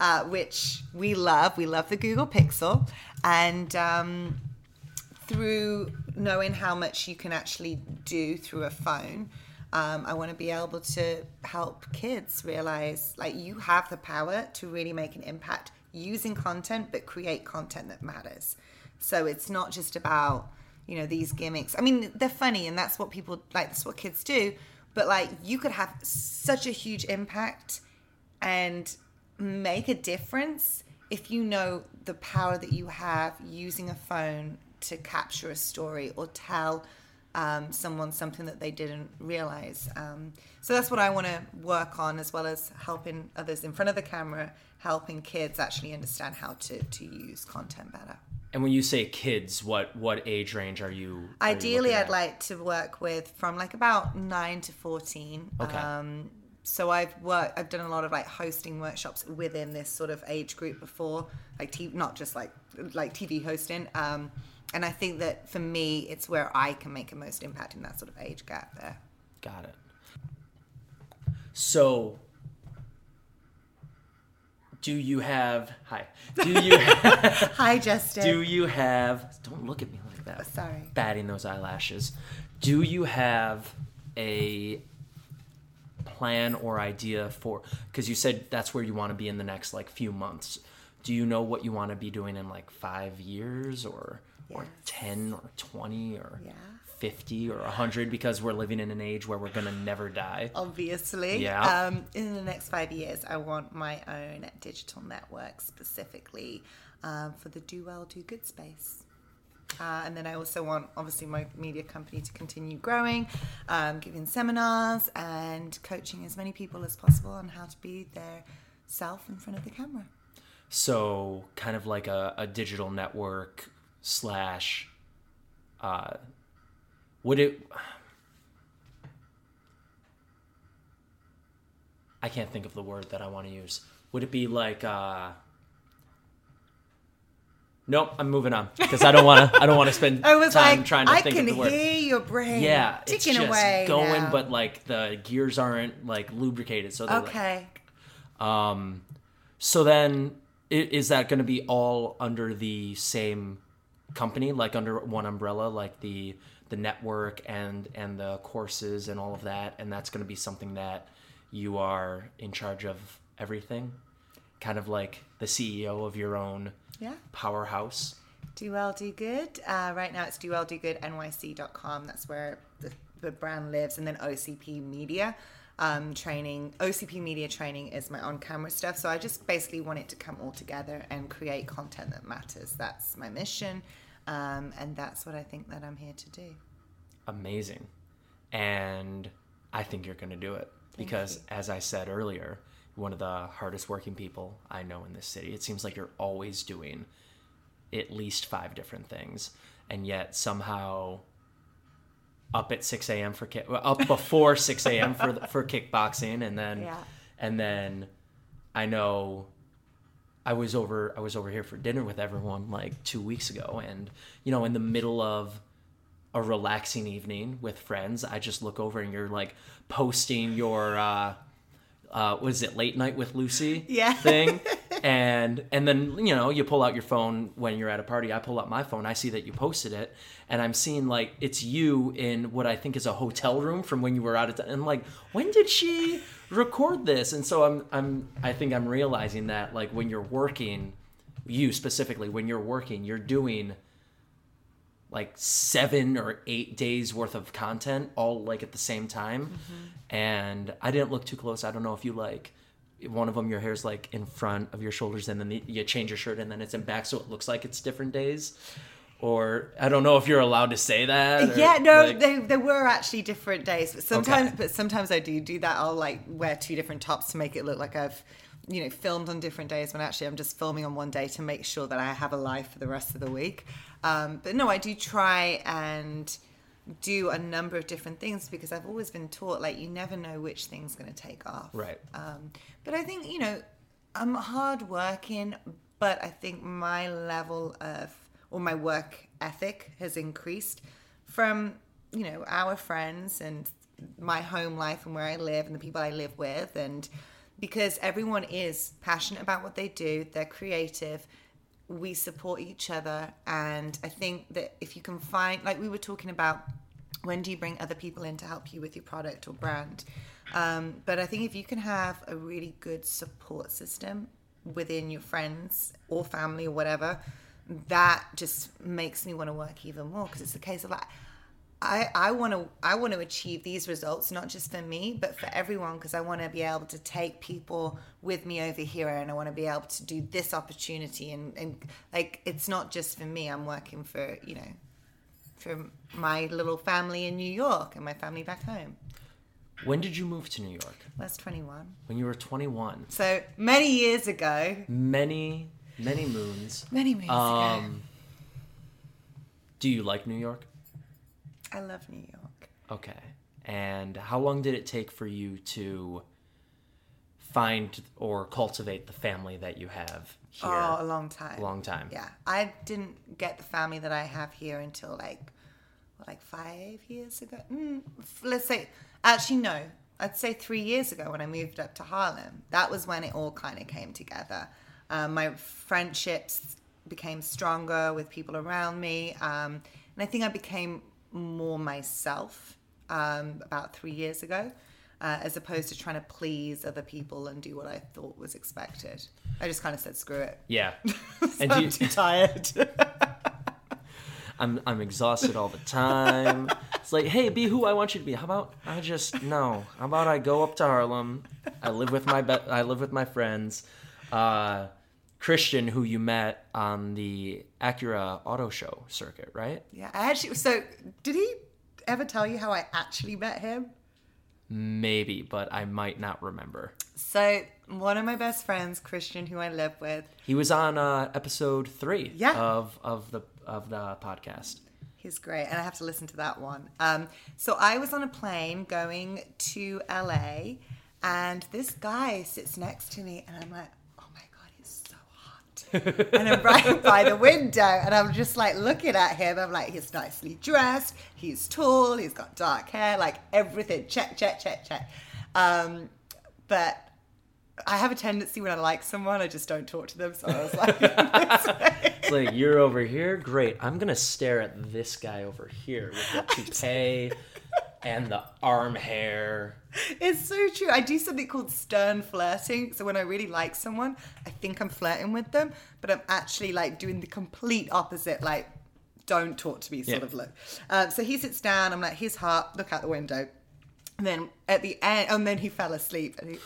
uh, which we love. We love the Google Pixel. And um, through knowing how much you can actually do through a phone, um, I want to be able to help kids realize, like, you have the power to really make an impact using content, but create content that matters. So it's not just about, you know, these gimmicks. I mean, they're funny, and that's what people like, that's what kids do. But, like, you could have such a huge impact and make a difference if you know the power that you have using a phone to capture a story or tell um, someone something that they didn't realize. Um, so that's what I want to work on, as well as helping others in front of the camera, helping kids actually understand how to, to use content better. And when you say kids, what, what age range are you? Are Ideally, you I'd like to work with from like about nine to fourteen. Okay. Um, so I've worked, I've done a lot of like hosting workshops within this sort of age group before, like t- not just like like T V hosting. Um, and I think that for me, it's where I can make the most impact in that sort of age gap there. Got it. So, do you have, hi, do you have, hi, Justin. Do you have, don't look at me like that. Oh, sorry. Batting those eyelashes. Do you have a plan or idea for, because you said that's where you want to be in the next like few months. Do you know what you want to be doing in like five years or yes. or ten or twenty or yeah. fifty or one hundred, because we're living in an age where we're going to never die. Obviously. Yeah. Um, in the next five years, I want my own digital network specifically um, for the Do Well, Do Good space. Uh, and then I also want, obviously, my media company to continue growing, um, giving seminars and coaching as many people as possible on how to be their self in front of the camera. So kind of like a, a digital network slash... Uh, Would it, I can't think of the word that I want to use. Would it be like, uh, nope, I'm moving on because I don't want to, I don't want to spend I was time like, trying to I think of the word. I can hear your brain yeah, ticking away. Yeah, it's just going, now. But like the gears aren't like lubricated. So okay. Like, um, so then is that going to be all under the same company, like under one umbrella, like the... the network and and the courses and all of that, and that's going to be something that you are in charge of everything, kind of like the C E O of your own yeah. powerhouse? Do Well, Do Good. Uh, right now it's do well do good n y c dot com. That's where the, the brand lives. And then O C P Media um, training. O C P Media training is my on-camera stuff. So I just basically want it to come all together and create content that matters. That's my mission. Um, and that's what I think that I'm here to do. Amazing. And I think you're going to do it. Thank because you. As I said earlier, one of the hardest working people I know in this city. It seems like you're always doing at least five different things. And yet somehow up at six a.m. for kick, up before six a.m. for for kickboxing. And then, yeah. and then I know... I was over I was over here for dinner with everyone like two weeks ago, and you know, in the middle of a relaxing evening with friends, I just look over and you're like posting your uh uh what is it, Late Night with Lucy yeah. thing. And and then, you know, you pull out your phone when you're at a party. I pull out my phone, I see that you posted it, and I'm seeing like it's you in what I think is a hotel room from when you were out of town. And I'm like, when did she record this? And so I'm, I'm, I think I'm realizing that like when you're working, you specifically, when you're working, you're doing like seven or eight days worth of content all like at the same time. Mm-hmm. And I didn't look too close. I don't know if you like one of them your hair's like in front of your shoulders, and then the, you change your shirt and then it's in back, so it looks like it's different days. Or I don't know if you're allowed to say that. Or, yeah, no, like... they they were actually different days, but sometimes, okay. but sometimes I do do that. I'll like wear two different tops to make it look like I've, you know, filmed on different days, when actually I'm just filming on one day to make sure that I have a life for the rest of the week. Um, but no, I do try and do a number of different things, because I've always been taught, like, you never know which thing's going to take off. Right. Um, but I think, you know, I'm hardworking, but I think my level of, or my work ethic has increased from, you know, our friends and my home life and where I live and the people I live with. And because everyone is passionate about what they do, they're creative, we support each other. And I think that if you can find, like we were talking about, when do you bring other people in to help you with your product or brand? Um, but I think if you can have a really good support system within your friends or family or whatever, that just makes me want to work even more, because it's a case of like, I, I want to I want to achieve these results, not just for me, but for everyone, because I want to be able to take people with me over here, and I want to be able to do this opportunity, and, and like, it's not just for me. I'm working for, you know, for my little family in New York and my family back home. When did you move to New York? I was twenty-one. When you were twenty-one. So many years ago. Many, many moons. Many moons um, ago. Do you like New York? I love New York. Okay. And how long did it take for you to find or cultivate the family that you have here? Oh, a long time. Long time. Yeah. I didn't get the family that I have here until like, what, like five years ago. Mm, let's say, actually, no. I'd say three years ago when I moved up to Harlem. That was when it all kind of came together. Um, my friendships became stronger with people around me. Um, and I think I became... more myself um, about three years ago, uh, as opposed to trying to please other people and do what I thought was expected. I just kind of said, screw it. Yeah. so and I'm you... too tired. I'm I'm exhausted all the time. It's like, hey, be who I want you to be. How about I just, no. How about I go up to Harlem? I live with my, be- I live with my friends. Uh, Christian, who you met on the Acura auto show circuit, right? Yeah, I actually, so did he ever tell you how I actually met him? Maybe, but I might not remember. So one of my best friends, Christian, who I live with. He was on uh, episode three yeah. of, of, the, of the podcast. He's great, and I have to listen to that one. Um, so I was on a plane going to L A, and this guy sits next to me, and I'm like, and I'm right by the window, and I'm just like looking at him. I'm like, he's nicely dressed, he's tall, he's got dark hair, like everything. Check, check, check, check. Um, but I have a tendency when I like someone, I just don't talk to them. So I was like, it's like, you're over here, great. I'm gonna stare at this guy over here with the toupee and the arm hair. It's so true. I do something called stern flirting. So when I really like someone, I think I'm flirting with them, but I'm actually like doing the complete opposite, like don't talk to me sort yeah. of look. Um, so he sits down. I'm like, here's hot. Look out the window. And then at the end, and then he fell asleep. And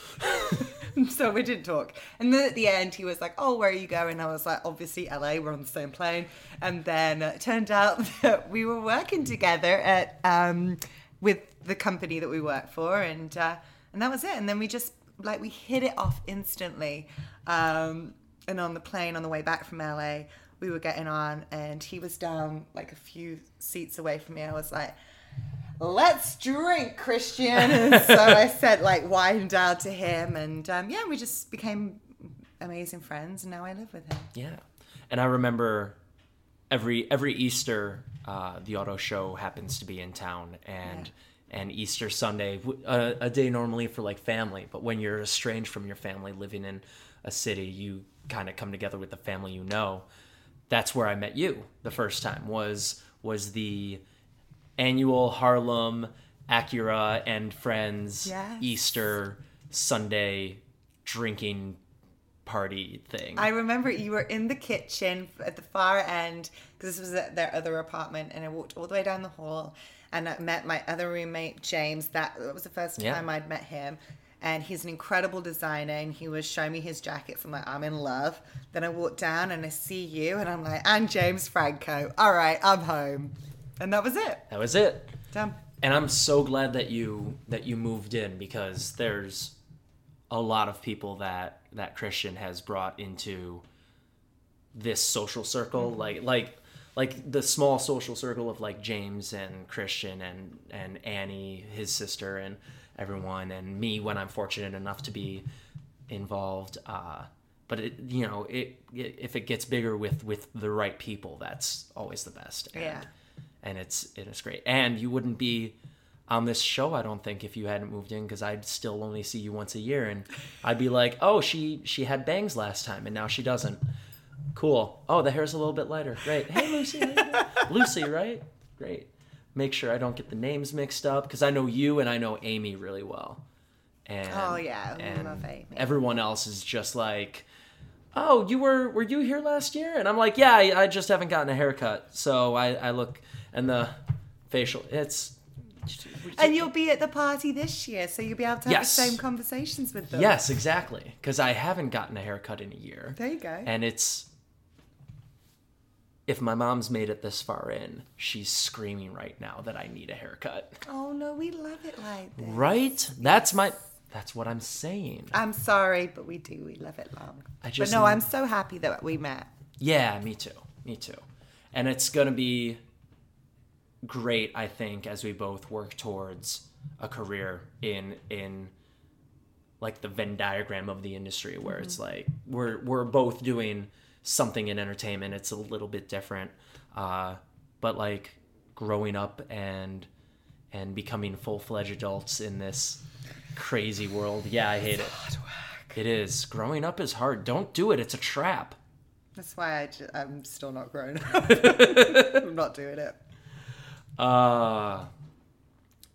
he, so we didn't talk. And then at the end, he was like, oh, where are you going? And I was like, obviously L A, we're on the same plane. And then it turned out that we were working together at... Um, with the company that we work for, and uh, and that was it. And then we just, like, we hit it off instantly. Um, and on the plane, on the way back from L A, we were getting on, and he was down, like, a few seats away from me. I was like, let's drink, Christian. And so I said, like, wine down to him. And, um, yeah, we just became amazing friends, and now I live with him. Yeah. And I remember... Every every Easter, uh, the auto show happens to be in town, and yeah. and Easter Sunday, a, a day normally for like family, but when you're estranged from your family, living in a city, you kind of come together with the family you know. That's where I met you the first time. Was was the annual Harlem Acura and Friends yes. Easter Sunday drinking party thing. I remember you were in the kitchen at the far end, because this was at their other apartment, and I walked all the way down the hall, and I met my other roommate James. That was the first time yeah. I'd met him, and he's an incredible designer, and he was showing me his jackets. I'm like, I'm in love. Then I walked down and I see you, and I'm like, and James Franco. All right, I'm home. And that was it. That was it. Damn. And I'm so glad that you that you moved in, because there's a lot of people that that Christian has brought into this social circle, mm-hmm. like like like the small social circle of like James and Christian and and Annie, his sister, and everyone, and me when I'm fortunate enough to be involved. Uh, but it, you know, it, it if it gets bigger with with the right people, that's always the best. And, yeah. And it's it is great. And you wouldn't be on this show, I don't think, if you hadn't moved in, because I'd still only see you once a year, and I'd be like, oh, she she had bangs last time, and now she doesn't. Cool. Oh, the hair's a little bit lighter. Great. Hey, Lucy. Lucy, right? Great. Make sure I don't get the names mixed up, because I know you and I know Amy really well. And, oh, yeah. I love Amy. Everyone else is just like, oh, you were were you here last year? And I'm like, yeah, I, I just haven't gotten a haircut, so I, I look... And the facial, it's... And you'll be at the party this year, so you'll be able to have yes. the same conversations with them. Yes, exactly. Because I haven't gotten a haircut in a year. There you go. And it's... If my mom's made it this far in, she's screaming right now that I need a haircut. Oh, no, we love it like this. Right? Yes. That's my... That's what I'm saying. I'm sorry, but we do. We love it long. I just... But no, I'm so happy that we met. Yeah, me too. Me too. And it's going to be... great, I think, as we both work towards a career in in like the Venn diagram of the industry, where mm-hmm. it's like we're we're both doing something in entertainment. It's a little bit different, uh, but like growing up and and becoming full-fledged adults in this crazy world. Yeah, I hate it. Hard work. It is. Growing up is hard. Don't do it. It's a trap. That's why I just, I'm still not grown up. I'm not doing it. Uh,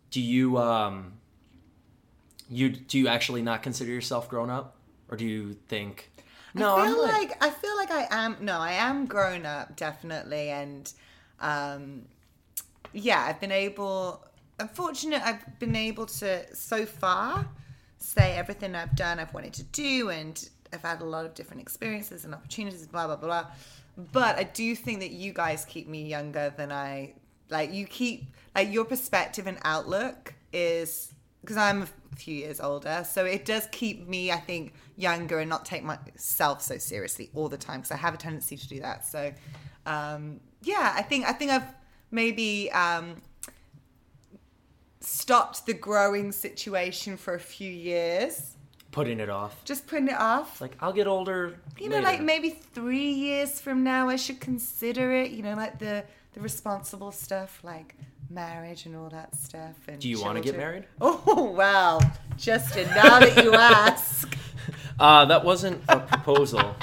do you, um, you, do you actually not consider yourself grown up, or do you think, no, I feel I'm like, like, I feel like I am, no, I am grown up, definitely. And, um, yeah, I've been able, I'm fortunate. I've been able to so far say everything I've done, I've wanted to do, and I've had a lot of different experiences and opportunities, blah, blah, blah. But I do think that you guys keep me younger than I Like you keep, like your perspective and outlook is, because I'm a few years older, so it does keep me, I think, younger and not take myself so seriously all the time, because I have a tendency to do that. So, um, yeah, I think I think I've maybe um, stopped the growing situation for a few years. Putting it off. Just putting it off. Like, I'll get older. You know, later. Like maybe three years from now, I should consider it. You know, like the. The responsible stuff, like marriage and all that stuff. And do you children. Want to get married? Oh, wow. Justin, now that you ask. Uh, that wasn't a proposal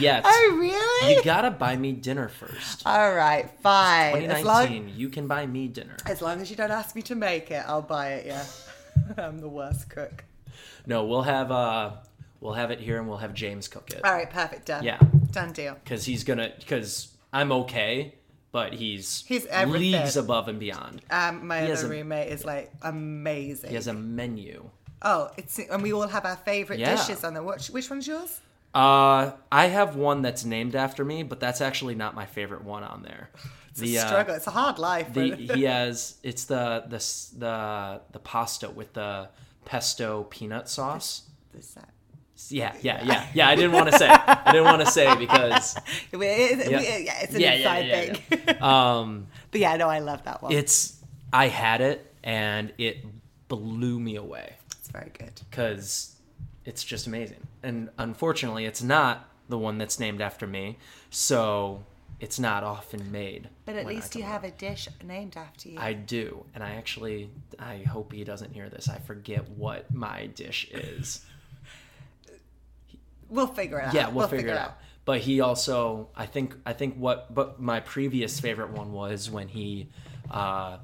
yet. Oh, really? You got to buy me dinner first. All right, fine. It's twenty nineteen, as long, you can buy me dinner. As long as you don't ask me to make it, I'll buy it, yeah. I'm the worst cook. No, we'll have uh, we'll have it here, and we'll have James cook it. All right, perfect, done. Yeah. Done deal. Because he's going to, because I'm okay. But he's, he's leagues above and beyond. Um, my he other a, roommate is like amazing. He has a menu. Oh, it's and we all have our favorite yeah. dishes on there. Which, which one's yours? Uh, I have one that's named after me, but that's actually not my favorite one on there. It's the, a struggle. Uh, it's a hard life. The, he has it's the the the the pasta with the pesto peanut sauce. What's that? Yeah, yeah, yeah, yeah. I didn't want to say. I didn't want to say because it is, yeah. It, yeah, it's an yeah, inside yeah, yeah, thing. Yeah, yeah. Um, but yeah, no, I love that one. It's I had it and it blew me away. It's very good because it's just amazing. And unfortunately, it's not the one that's named after me, so it's not often made. But at least you have a dish named after you. I do, and I actually I hope he doesn't hear this. I forget what my dish is. We'll figure it out. Yeah, we'll, we'll figure, figure it out. out. But he also, I think, I think what, but my previous favorite one was when he uh,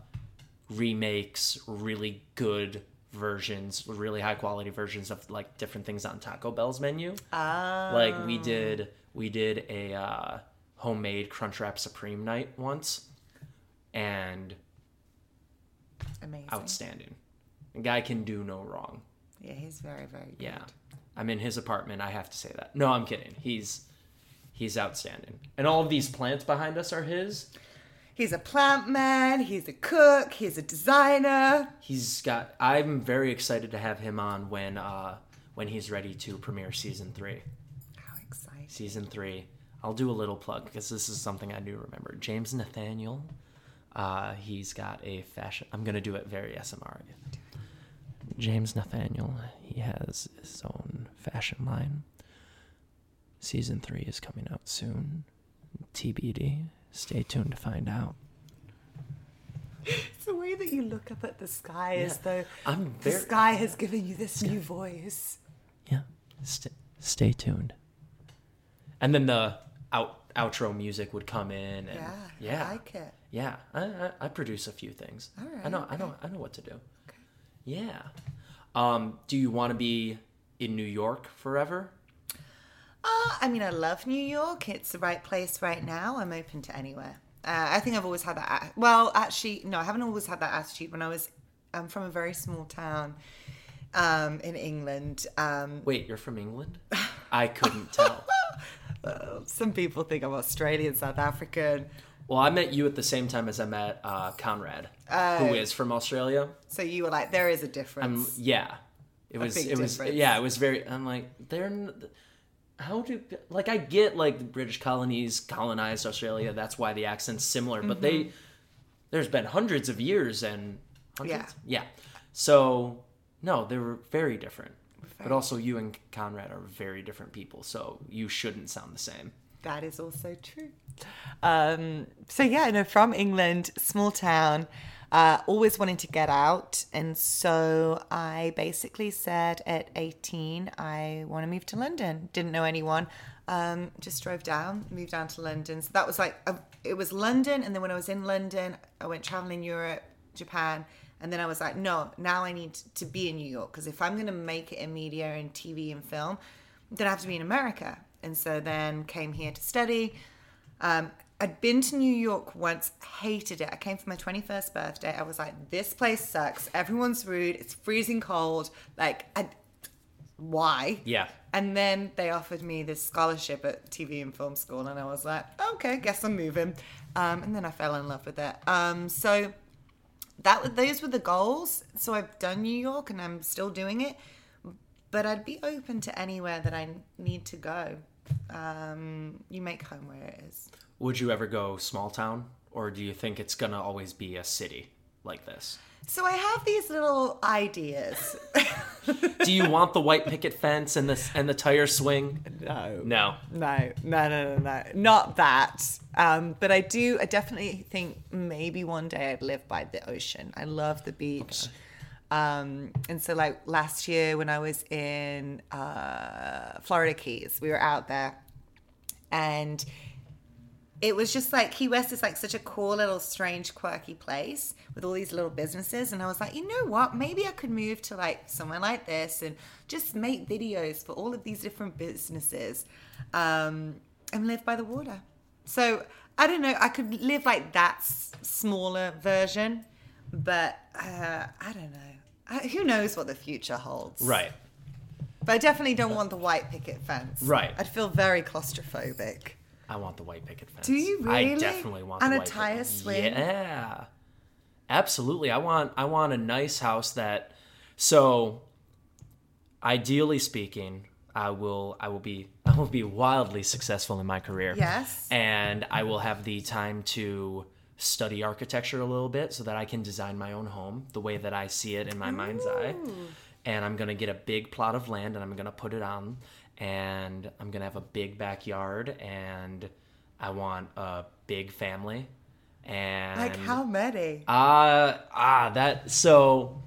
remakes really good versions, really high quality versions of like different things on Taco Bell's menu. Oh. Like we did, we did a uh, homemade Crunchwrap Supreme night once, and amazing, outstanding. The guy can do no wrong. Yeah, he's very, very good. Yeah. I'm in his apartment. I have to say that. No, I'm kidding. He's he's outstanding. And all of these plants behind us are his. He's a plant man. He's a cook. He's a designer. He's got... I'm very excited to have him on when uh, when he's ready to premiere season three. How exciting. Season three. I'll do a little plug because this is something I do remember. James Nathaniel. Uh, he's got a fashion... I'm going to do it very S M R. James Nathaniel. He has his own fashion line. Season three is coming out soon. T B D. Stay tuned to find out. It's the way that you look up at the sky yeah, as though I'm very, the sky has given you this yeah. new voice. Yeah. St- stay tuned. And then the out- outro music would come in. And, yeah, yeah. I like it. Yeah. I, I, I produce a few things. All right. I know, okay. I know, I know what to do. Okay. Yeah. Um, do you want to be in New York forever? Uh, I mean, I love New York. It's the right place right now. I'm open to anywhere. Uh, I think I've always had that. Well, actually, no, I haven't always had that attitude. When I was, I'm from a very small town um, in England. Um, Wait, you're from England? I couldn't tell. Well, some people think I'm Australian, South African. Well, I met you at the same time as I met uh, Conrad, uh, who is from Australia. So you were like, there is a difference. Um, yeah, it was. A big it difference. was. Yeah, it was very. I'm like, they're. N- How do, like, I get, like, the British colonies colonized Australia. That's why the accent's similar. But mm-hmm. they, there's been hundreds of years and hundreds? Yeah. Yeah. So, no, they were very different. Very. But also you and Conrad are very different people. So you shouldn't sound the same. That is also true. Um, so, yeah, no, from England, small town, uh, always wanting to get out. And so I basically said at eighteen, I want to move to London. Didn't know anyone. Um, just drove down, moved down to London. So that was like, a, it was London. And then when I was in London, I went traveling Europe, Japan. And then I was like, no, now I need to be in New York. Because if I'm going to make it in media and T V and film, then I have to be in America. And so then came here to study. Um, I'd been to New York once, hated it. I came for my twenty-first birthday. I was like, this place sucks. Everyone's rude. It's freezing cold. Like, I, why? Yeah. And then they offered me this scholarship at T V and film school. And I was like, okay, guess I'm moving. Um, and then I fell in love with it. Um, so that those were the goals. So I've done New York and I'm still doing it. But I'd be open to anywhere that I need to go. Um, you make home where it is. Would you ever go small town? Or do you think it's going to always be a city like this? So I have these little ideas. Do you want the white picket fence and the, and the tire swing? No. No. No, no, no, no, no. Not that. Um, but I do, I definitely think maybe one day I'd live by the ocean. I love the beach. Okay. Um, and so like last year when I was in, uh, Florida Keys, we were out there and it was just like Key West is like such a cool little strange quirky place with all these little businesses. And I was like, you know what, maybe I could move to like somewhere like this and just make videos for all of these different businesses, um, and live by the water. So I don't know, I could live like that s- smaller version, but, uh, I don't know. Uh, who knows what the future holds? Right. But I definitely don't want the white picket fence. Right. I'd feel very claustrophobic. I want the white picket fence. Do you really? I definitely want and the white picket fence. And a tire swing. Yeah. Absolutely. I want I want a nice house that... So, ideally speaking, I will I will be I will be wildly successful in my career. Yes. And I will have the time to study architecture a little bit so that I can design my own home the way that I see it in my Ooh. mind's eye. And I'm going to get a big plot of land and I'm going to put it on and I'm going to have a big backyard and I want a big family. And like how many? Uh, ah, that, so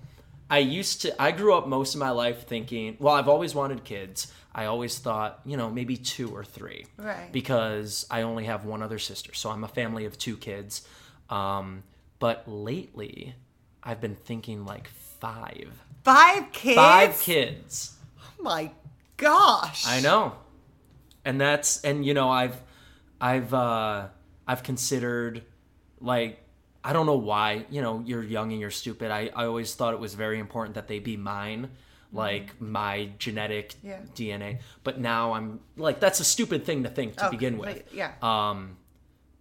I used to, I grew up most of my life thinking, well, I've always wanted kids. I always thought, you know, maybe two or three. Right. Because I only have one other sister. So I'm a family of two kids. Um, but lately, I've been thinking like five. Five kids? Five kids. Oh my gosh. I know. And that's, and you know, I've, I've, uh, I've considered like, I don't know why, you know, you're young and you're stupid. I, I always thought it was very important that they be mine. like my genetic yeah. D N A. But now I'm like, that's a stupid thing to think to oh, begin with. Yeah. Um,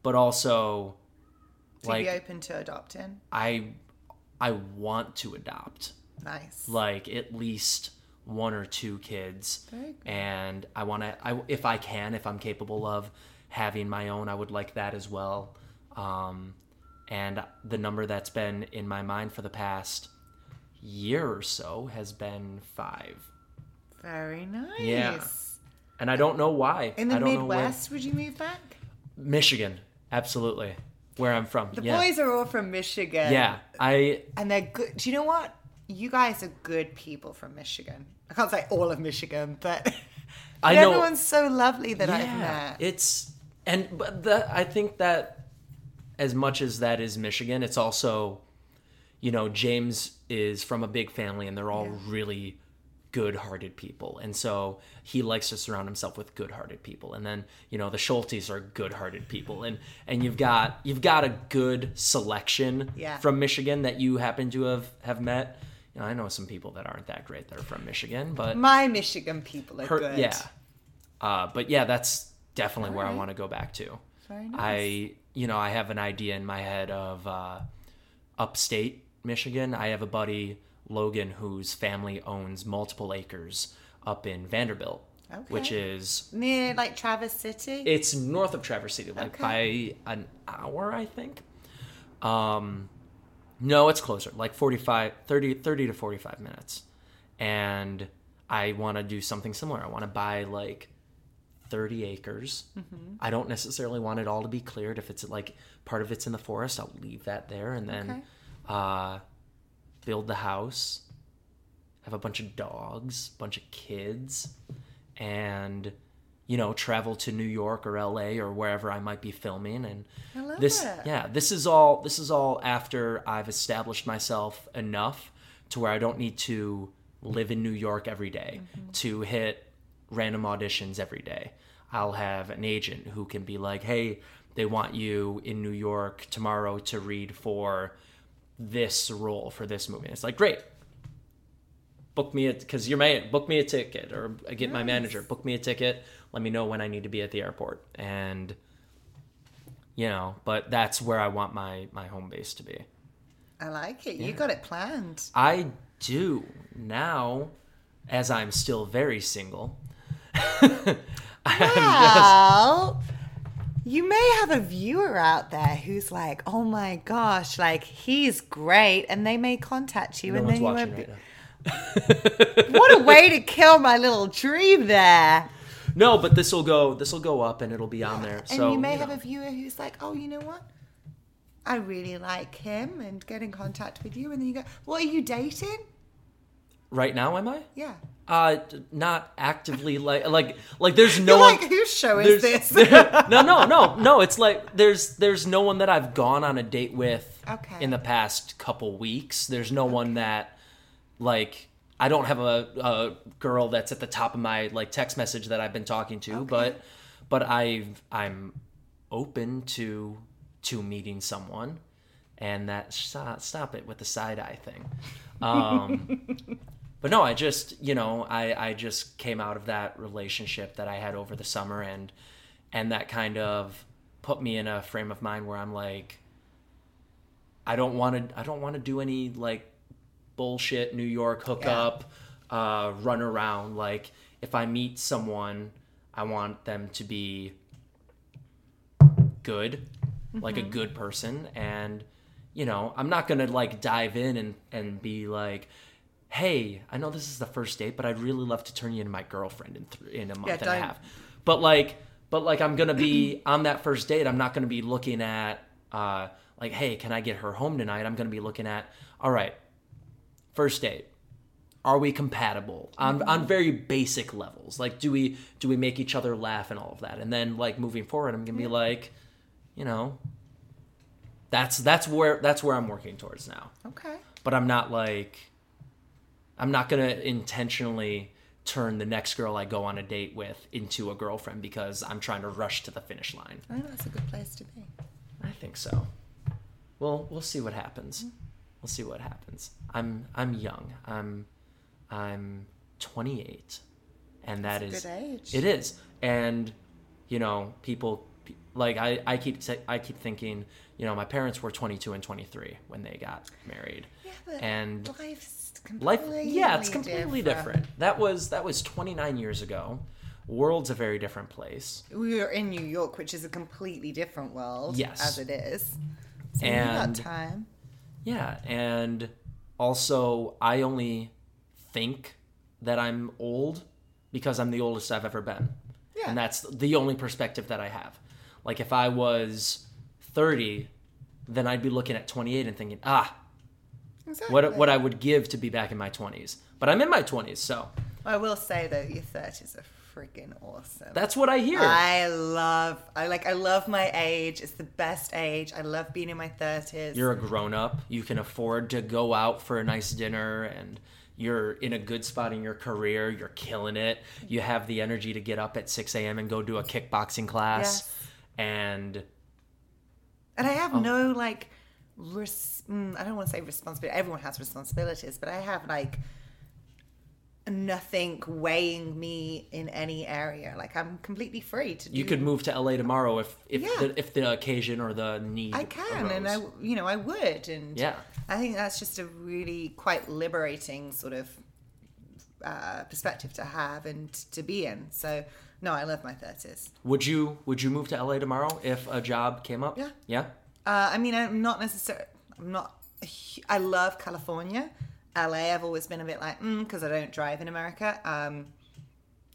but also to like, be open to adopting. I, I want to adopt. Nice. Like at least one or two kids. Very good. And I want to, I, if I can, if I'm capable of having my own, I would like that as well. Um, and the number that's been in my mind for the past year or so has been five. Very nice. Yeah. And I don't know why. In the I don't Midwest, know would you move back? Michigan. Absolutely. Where I'm from. The yeah. boys are all from Michigan. Yeah. I. And they're good. Do you know what? You guys are good people from Michigan. I can't say all of Michigan, but I know, everyone's so lovely that yeah, I've met. It's, and but the, I think that as much as that is Michigan, it's also, you know, James is from a big family and they're all yeah. really good-hearted people. And so he likes to surround himself with good-hearted people. And then, you know, the Schultes are good-hearted people. And and you've got you've got a good selection yeah. from Michigan that you happen to have, have met. You know, I know some people that aren't that great that are from Michigan, but my Michigan people are her, good. Yeah, uh, but yeah, that's definitely All where right. I want to go back to. Very nice. I, you know, I have an idea in my head of uh, upstate Michigan. I have a buddy Logan whose family owns multiple acres up in Vanderbilt, okay. which is near like Traverse City. It's north of Traverse City, like okay. by an hour, I think. Um. No, it's closer, like forty-five, thirty, thirty to forty-five minutes. And I want to do something similar. I want to buy like thirty acres. Mm-hmm. I don't necessarily want it all to be cleared. If it's like part of it's in the forest, I'll leave that there and then okay. uh, build the house, have a bunch of dogs, bunch of kids, and, you know, travel to New York or L A or wherever I might be filming. And I love this, it. yeah, this is all, this is all after I've established myself enough to where I don't need to live in New York every day mm-hmm. to hit random auditions every day. I'll have an agent who can be like, hey, they want you in New York tomorrow to read for this role for this movie. And it's like, great. Book me a, because you're my, book me a ticket, or get nice. my manager, book me a ticket. Let me know when I need to be at the airport. And, you know, but that's where I want my, my home base to be. I like it. Yeah. You got it planned. I do. Now, as I'm still very single. Well, just... you may have a viewer out there who's like, oh my gosh, like he's great. And they may contact you. No and one's then watching you won't be... right now. What a way to kill my little dream there. No, but this will go this will go up and it'll be on there. And so, you may you know. have a viewer who's like, oh, you know what? I really like him, and get in contact with you. And then you go, what, are you dating? Right now, am I? Yeah. Uh, not actively like, like, like there's no You're one. Like, whose show is this? there, no, no, no, no. It's like, there's, there's no one that I've gone on a date with okay. in the past couple weeks. There's no okay. one that like, I don't have a, a girl that's at the top of my like text message that I've been talking to, okay. but but I've I'm open to to meeting someone, and that stop, stop it with the side eye thing. Um, but no, I just you know I, I just came out of that relationship that I had over the summer, and and that kind of put me in a frame of mind where I'm like, I don't want to I don't want to do any like. bullshit New York hookup, yeah. uh, run around. Like if I meet someone, I want them to be good, mm-hmm. like a good person. And, you know, I'm not going to like dive in and, and be like, hey, I know this is the first date, but I'd really love to turn you into my girlfriend in, th- in a month yeah, and don't... a half. But like, but like I'm going to be on that first date. I'm not going to be looking at uh, like, hey, can I get her home tonight? I'm going to be looking at, all right, first date, are we compatible on on very basic levels? Like, do we do we make each other laugh and all of that? And then, like moving forward, I'm gonna be like, you know, that's that's where that's where I'm working towards now. Okay. But I'm not like, I'm not gonna intentionally turn the next girl I go on a date with into a girlfriend because I'm trying to rush to the finish line. I think that's a good place to be. I think so. Well, we'll see what happens. Mm-hmm. We'll see what happens. I'm I'm young. I'm I'm twenty-eight, and that That's is a good age. It is. And you know, people like I, I keep I keep thinking, you know, my parents were twenty-two and twenty-three when they got married. Yeah, but and life's completely life, yeah, it's completely different. different. That was that was twenty-nine years ago. World's a very different place. We were in New York, which is a completely different world. Yes, as it is. So we got time. Yeah, and also I only think that I'm old because I'm the oldest I've ever been. Yeah. And that's the only perspective that I have. Like if I was thirty, then I'd be looking at twenty-eight and thinking, ah, exactly. what what I would give to be back in my twenties. But I'm in my twenties, so. I will say though, your thirties are freaking awesome. That's what I hear. I love, I like, I love my age. It's the best age. I love being in my thirties. You're a grown up. You can afford to go out for a nice dinner, and you're in a good spot in your career. You're killing it. You have the energy to get up at six a.m. and go do a kickboxing class. Yes. And and I have um, no like, res- I don't want to say responsibility. Everyone has responsibilities, but I have like nothing weighing me in any area. Like I'm completely free to do. You could move to L A tomorrow if if, yeah. the, if the occasion or the need I can arose. And I you know I would and yeah. I think that's just a really quite liberating sort of uh, perspective to have and to be in. So no, I love my thirties. Would you would you move to L A tomorrow if a job came up? Yeah. Yeah. Uh, I mean I'm not necessarily I'm not I love California. L A, I've always been a bit like, mm, because I don't drive in America. Um,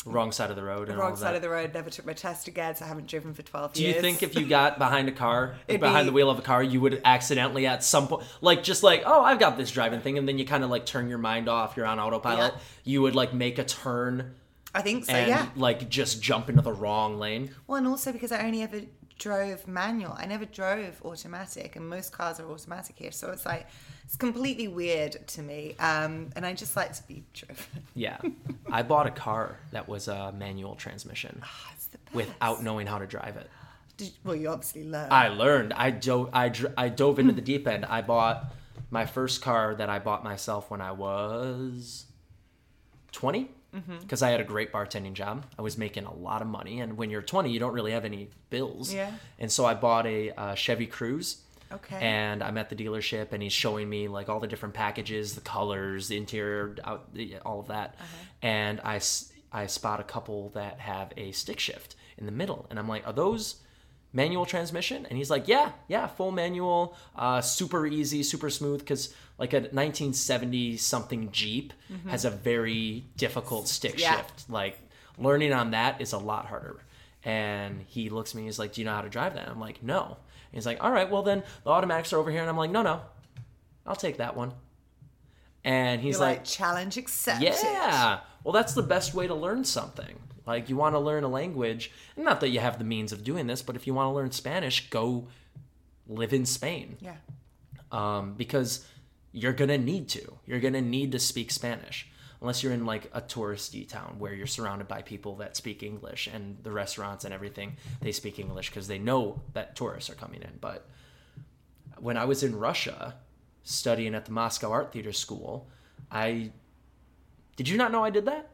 wrong side of the road. And wrong all side that. of the road. Never took my test again, so I haven't driven for twelve Do years. Do you think if you got behind a car, behind be... the wheel of a car, you would accidentally at some point, like just like, oh, I've got this driving thing, and then you kind of like turn your mind off, you're on autopilot, yeah. you would like make a turn. I think so, and, yeah. like just jump into the wrong lane. Well, and also because I only ever drove manual. I never drove automatic, and most cars are automatic here, so it's like, it's completely weird to me, um, and I just like to be driven. Yeah. I bought a car that was a manual transmission oh, it's the best. without knowing how to drive it. Did, well, you obviously learned. I learned. I, do- I, dr- I dove into the deep end. I bought my first car that I bought myself when I was twenty, because mm-hmm. I had a great bartending job. I was making a lot of money, and when you're twenty, you don't really have any bills. Yeah. And so I bought a uh, Chevy Cruze. Okay. And I'm at the dealership, and he's showing me like all the different packages, the colors, the interior, out, the, all of that. Uh-huh. And I, I spot a couple that have a stick shift in the middle. And I'm like, are those manual transmission? And he's like, yeah, yeah, full manual, uh, super easy, super smooth. Because like a nineteen seventy something Jeep mm-hmm. has a very difficult stick yeah. shift. Like learning on that is a lot harder. And he looks at me, he's like, do you know how to drive that? And I'm like, no. He's like, all right, well then the automatics are over here. And I'm like, no, no, I'll take that one. And he's like, like, challenge accepted. Yeah. Well, that's the best way to learn something. Like you want to learn a language, and not that you have the means of doing this, but if you want to learn Spanish, go live in Spain. Yeah. Um, because you're going to need to. You're going to need to speak Spanish. Unless you're in like a touristy town where you're surrounded by people that speak English, and the restaurants and everything, they speak English because they know that tourists are coming in. But when I was in Russia studying at the Moscow Art Theater School, I... Did you not know I did that?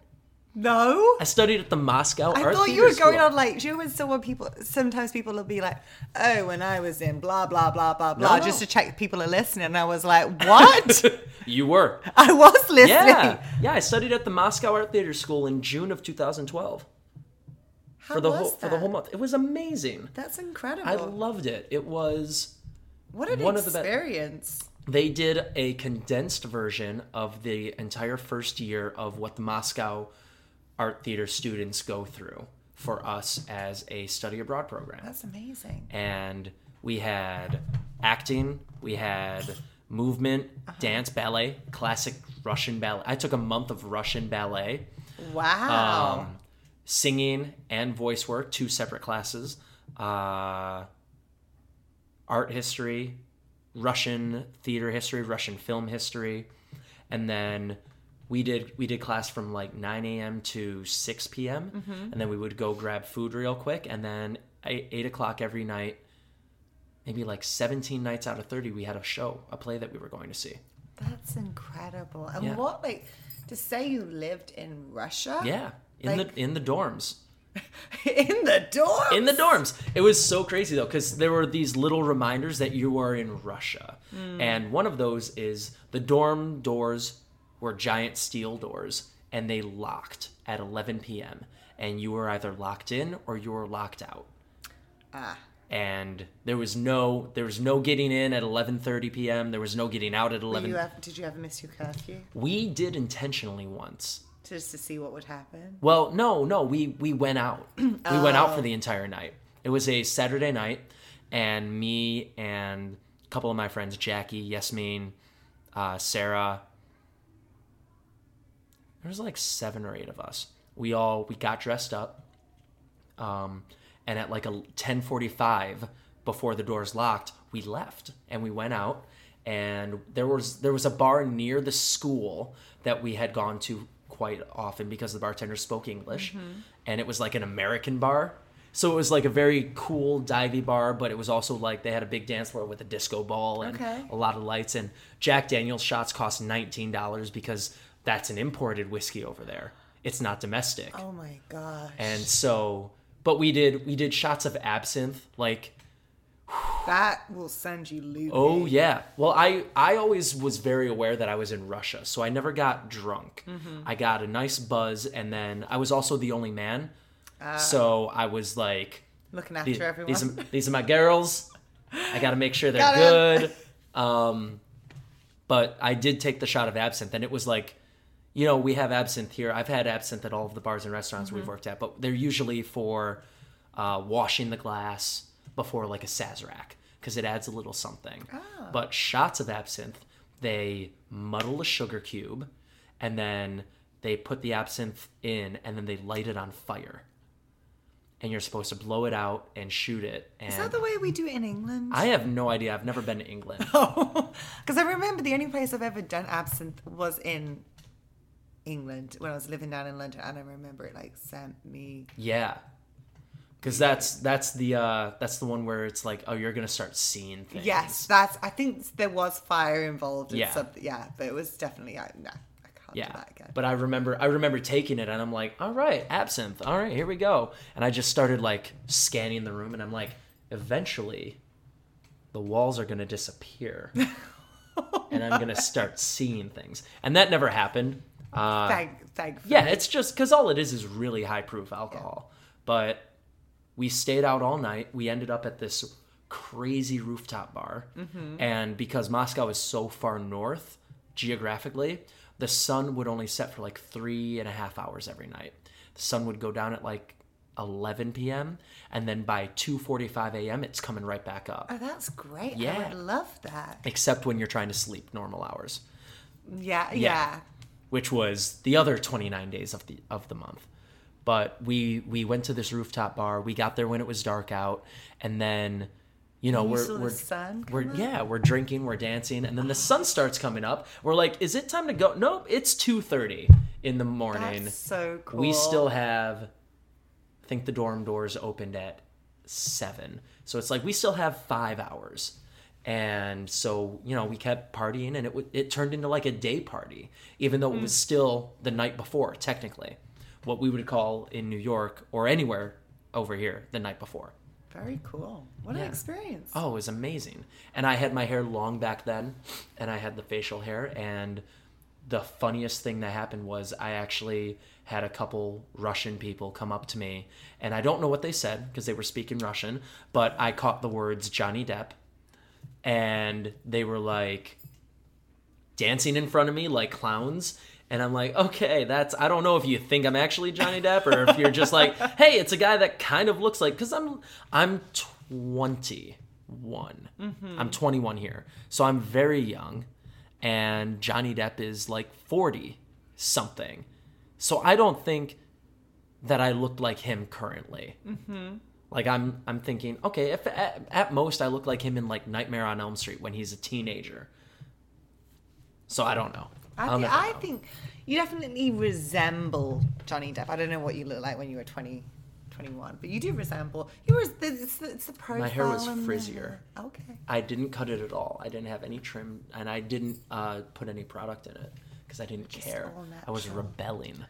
No. I studied at the Moscow I Art Theater School. I thought you were going school. on like, you know when someone people, sometimes people will be like, oh, when I was in blah, blah, blah, blah, blah, no. just to check people are listening. And I was like, what? You were. I was listening. Yeah. yeah, I studied at the Moscow Art Theater School in June of two thousand twelve. How for the was whole, that? For the whole month. It was amazing. That's incredible. I loved it. It was what an one experience. Of the be- they did a condensed version of the entire first year of what the Moscow Art Theater students go through for us as a study abroad program. That's amazing. And we had acting, we had movement, uh-huh. dance, ballet, classic Russian ballet. I took a month of Russian ballet. Wow. Um, singing and voice work, two separate classes. Uh, art history, Russian theater history, Russian film history. And then we did we did class from like nine a.m. to six p.m. Mm-hmm. And then we would go grab food real quick. And then eight, eight o'clock every night, maybe like seventeen nights out of thirty, we had a show, a play that we were going to see. That's incredible. And yeah. what, like, to say you lived in Russia. Yeah, in like, the in the dorms. In the dorms? In the dorms. It was so crazy, though, because there were these little reminders that you are in Russia. Mm. And one of those is the dorm doors were giant steel doors, and they locked at eleven p.m. And you were either locked in or you were locked out. Ah. And there was no there was no getting in at eleven thirty p.m. There was no getting out at eleven. Did you ever, did you ever miss your curfew? We did intentionally once. Just to see what would happen? Well, no, no. We, we went out. We oh. went out for the entire night. It was a Saturday night, and me and a couple of my friends, Jackie, Yasmin, uh, Sarah. There was like seven or eight of us. We all we got dressed up, um, and at like a ten forty-five, before the doors locked, we left and we went out. And there was there was a bar near the school that we had gone to quite often because the bartender spoke English, mm-hmm. and it was like an American bar. So it was like a very cool divey bar, but it was also like they had a big dance floor with a disco ball and okay. a lot of lights. And Jack Daniel's shots cost nineteen dollars because that's an imported whiskey over there. It's not domestic. Oh my gosh. And so, but we did, we did shots of absinthe, like. That will send you loopy. Oh, yeah. Well, I, I always was very aware that I was in Russia, so I never got drunk. Mm-hmm. I got a nice buzz, and then I was also the only man. Uh, so I was like... Looking after these, everyone. These are, these are my girls. I got to make sure they're good. Um, but I did take the shot of absinthe, and it was like, you know, we have absinthe here. I've had absinthe at all of the bars and restaurants mm-hmm. we've worked at, but they're usually for uh, washing the glass... before like a Sazerac, because it adds a little something. Oh. But shots of absinthe, they muddle a sugar cube, and then they put the absinthe in, and then they light it on fire. And you're supposed to blow it out and shoot it. And is that the way we do it in England? I have no idea. I've never been to England. Oh, because I remember the only place I've ever done absinthe was in England, when I was living down in London, and I remember it like sent me... Yeah. Because that's that's the uh, that's the one where it's like, oh, you're gonna start seeing things. Yes, that's. I think there was fire involved in yeah. something. Yeah, but it was definitely. I, no, I can't yeah. do that again. But I remember, I remember taking it, and I'm like, all right, absinthe. All right, here we go. And I just started like scanning the room, and I'm like, eventually, the walls are gonna disappear, oh, and I'm gonna start seeing things. And that never happened. Uh, thank, thankfully. Yeah, it's just because all it is is really high proof alcohol, yeah. but. We stayed out all night. We ended up at this crazy rooftop bar. Mm-hmm. And because Moscow is so far north geographically, the sun would only set for like three and a half hours every night. The sun would go down at like eleven p.m. And then by two forty-five a.m., it's coming right back up. Oh, that's great. Yeah. I would love that. Except when you're trying to sleep normal hours. Yeah, yeah. yeah. Which was the other twenty-nine days of the of the month. But we, we went to this rooftop bar. We got there when it was dark out, and then, you know, you we're we're, the sun we're yeah we're drinking, we're dancing, and then the sun starts coming up. We're like, is it time to go? Nope, it's two thirty in the morning. That's so cool. We still have, I think the dorm doors opened at seven, so it's like we still have five hours. And so, you know, we kept partying, and it w- it turned into like a day party, even though mm. it was still the night before technically. What we would call in New York or anywhere over here the night before. Very cool. What yeah. an experience. Oh, it was amazing. And I had my hair long back then, and I had the facial hair. And the funniest thing that happened was I actually had a couple Russian people come up to me. And I don't know what they said because they were speaking Russian, but I caught the words Johnny Depp. And they were like dancing in front of me like clowns. And I'm like, okay, that's, I don't know if you think I'm actually Johnny Depp or if you're just like, hey, it's a guy that kind of looks like, because I'm I'm twenty-one. Mm-hmm. I'm twenty-one here. So I'm very young. And Johnny Depp is like forty something. So I don't think that I looked like him currently. Mm-hmm. Like I'm I'm thinking, okay, if at, at most I look like him in like Nightmare on Elm Street when he's a teenager. So I don't know. I, th- I think you definitely resemble Johnny Depp. I don't know what you look like when you were twenty, twenty-one, but you do resemble. You were, it's, it's the profile. My hair was frizzier. The... Okay. I didn't cut it at all. I didn't have any trim, and I didn't uh, put any product in it because I didn't Just care. I was rebelling.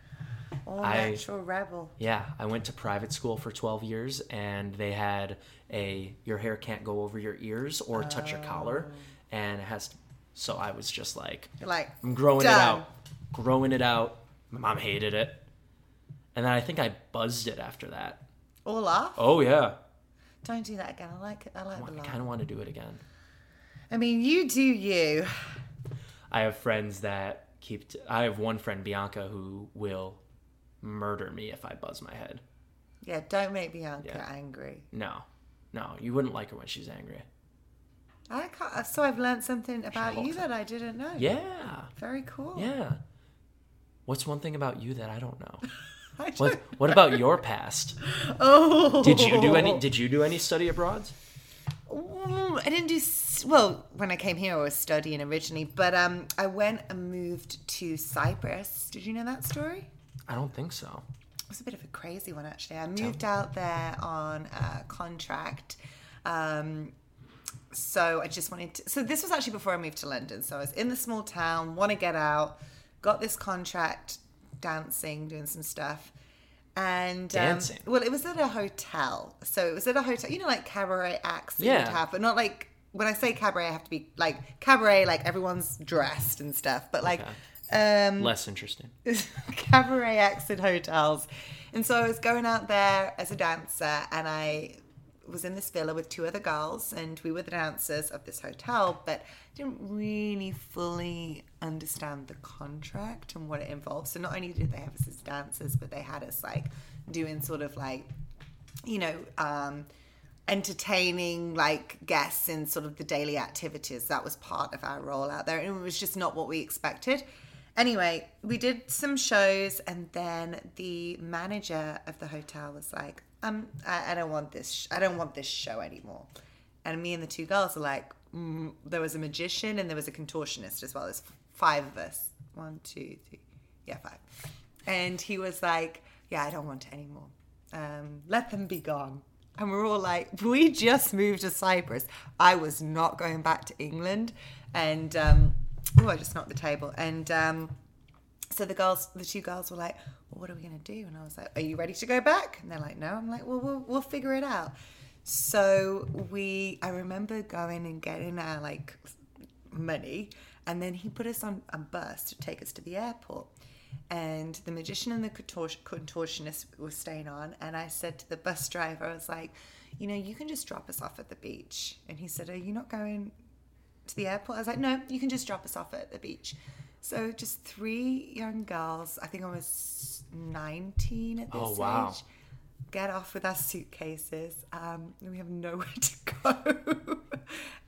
All I, natural rebel. Yeah. I went to private school for twelve years, and they had a, your hair can't go over your ears or oh. touch your collar. And it has to, so I was just like, like I'm growing done. it out, growing it out. My mom hated it. And then I think I buzzed it after that. All off? Oh, yeah. Don't do that again. I like it. I like I want, the I kind of want to do it again. I mean, you do you. I have friends that keep... T- I have one friend, Bianca, who will murder me if I buzz my head. Yeah, don't make Bianca yeah. angry. No. No, you wouldn't like her when she's angry. I can't... So I've learned something about you that I didn't know. Yeah. Very cool. Yeah. What's one thing about you that I don't know? I don't what, know. What about your past? Oh. Did you do any Did you do any study abroad? I didn't do well when I came here. I was studying originally, but um, I went and moved to Cyprus. Did you know that story? I don't think so. It was a bit of a crazy one, actually. I moved out there on a contract, um, so I just wanted to. So this was actually before I moved to London. So I was in the small town, want to get out, got this contract, dancing, doing some stuff. And um, well, it was at a hotel, so it was at a hotel, you know, like cabaret acts that yeah. you'd have, but not like when I say cabaret, I have to be like cabaret, like everyone's dressed and stuff, but like okay. um, less interesting cabaret acts at hotels. And so I was going out there as a dancer, and I was in this villa with two other girls, and we were the dancers of this hotel, but didn't really fully understand the contract and what it involved. So not only did they have us as dancers, but they had us like doing sort of like, you know, um, entertaining like guests in sort of the daily activities. That was part of our role out there, and it was just not what we expected. Anyway, we did some shows, and then the manager of the hotel was like, Um, I, I don't want this. Sh- I don't want this show anymore. And me and the two girls are like, mm. there was a magician and there was a contortionist as well. There's five of us. One, two, three, yeah, five. And he was like, yeah, I don't want it anymore. Um, let them be gone. And we're all like, we just moved to Cyprus. I was not going back to England. And um, oh, I just knocked the table. And um, so the girls, the two girls, were like, what are we going to do? And I was like, are you ready to go back? And they're like, no. I'm like, well, we'll, we'll figure it out. So we, I remember going and getting our like money, and then he put us on a bus to take us to the airport. And the magician and the contortionist were staying on. And I said to the bus driver, I was like, you know, you can just drop us off at the beach. And he said, are you not going to the airport? I was like, no, you can just drop us off at the beach. So just three young girls, I think I was nineteen at this oh, wow. age, get off with our suitcases. Um, and we have nowhere to go.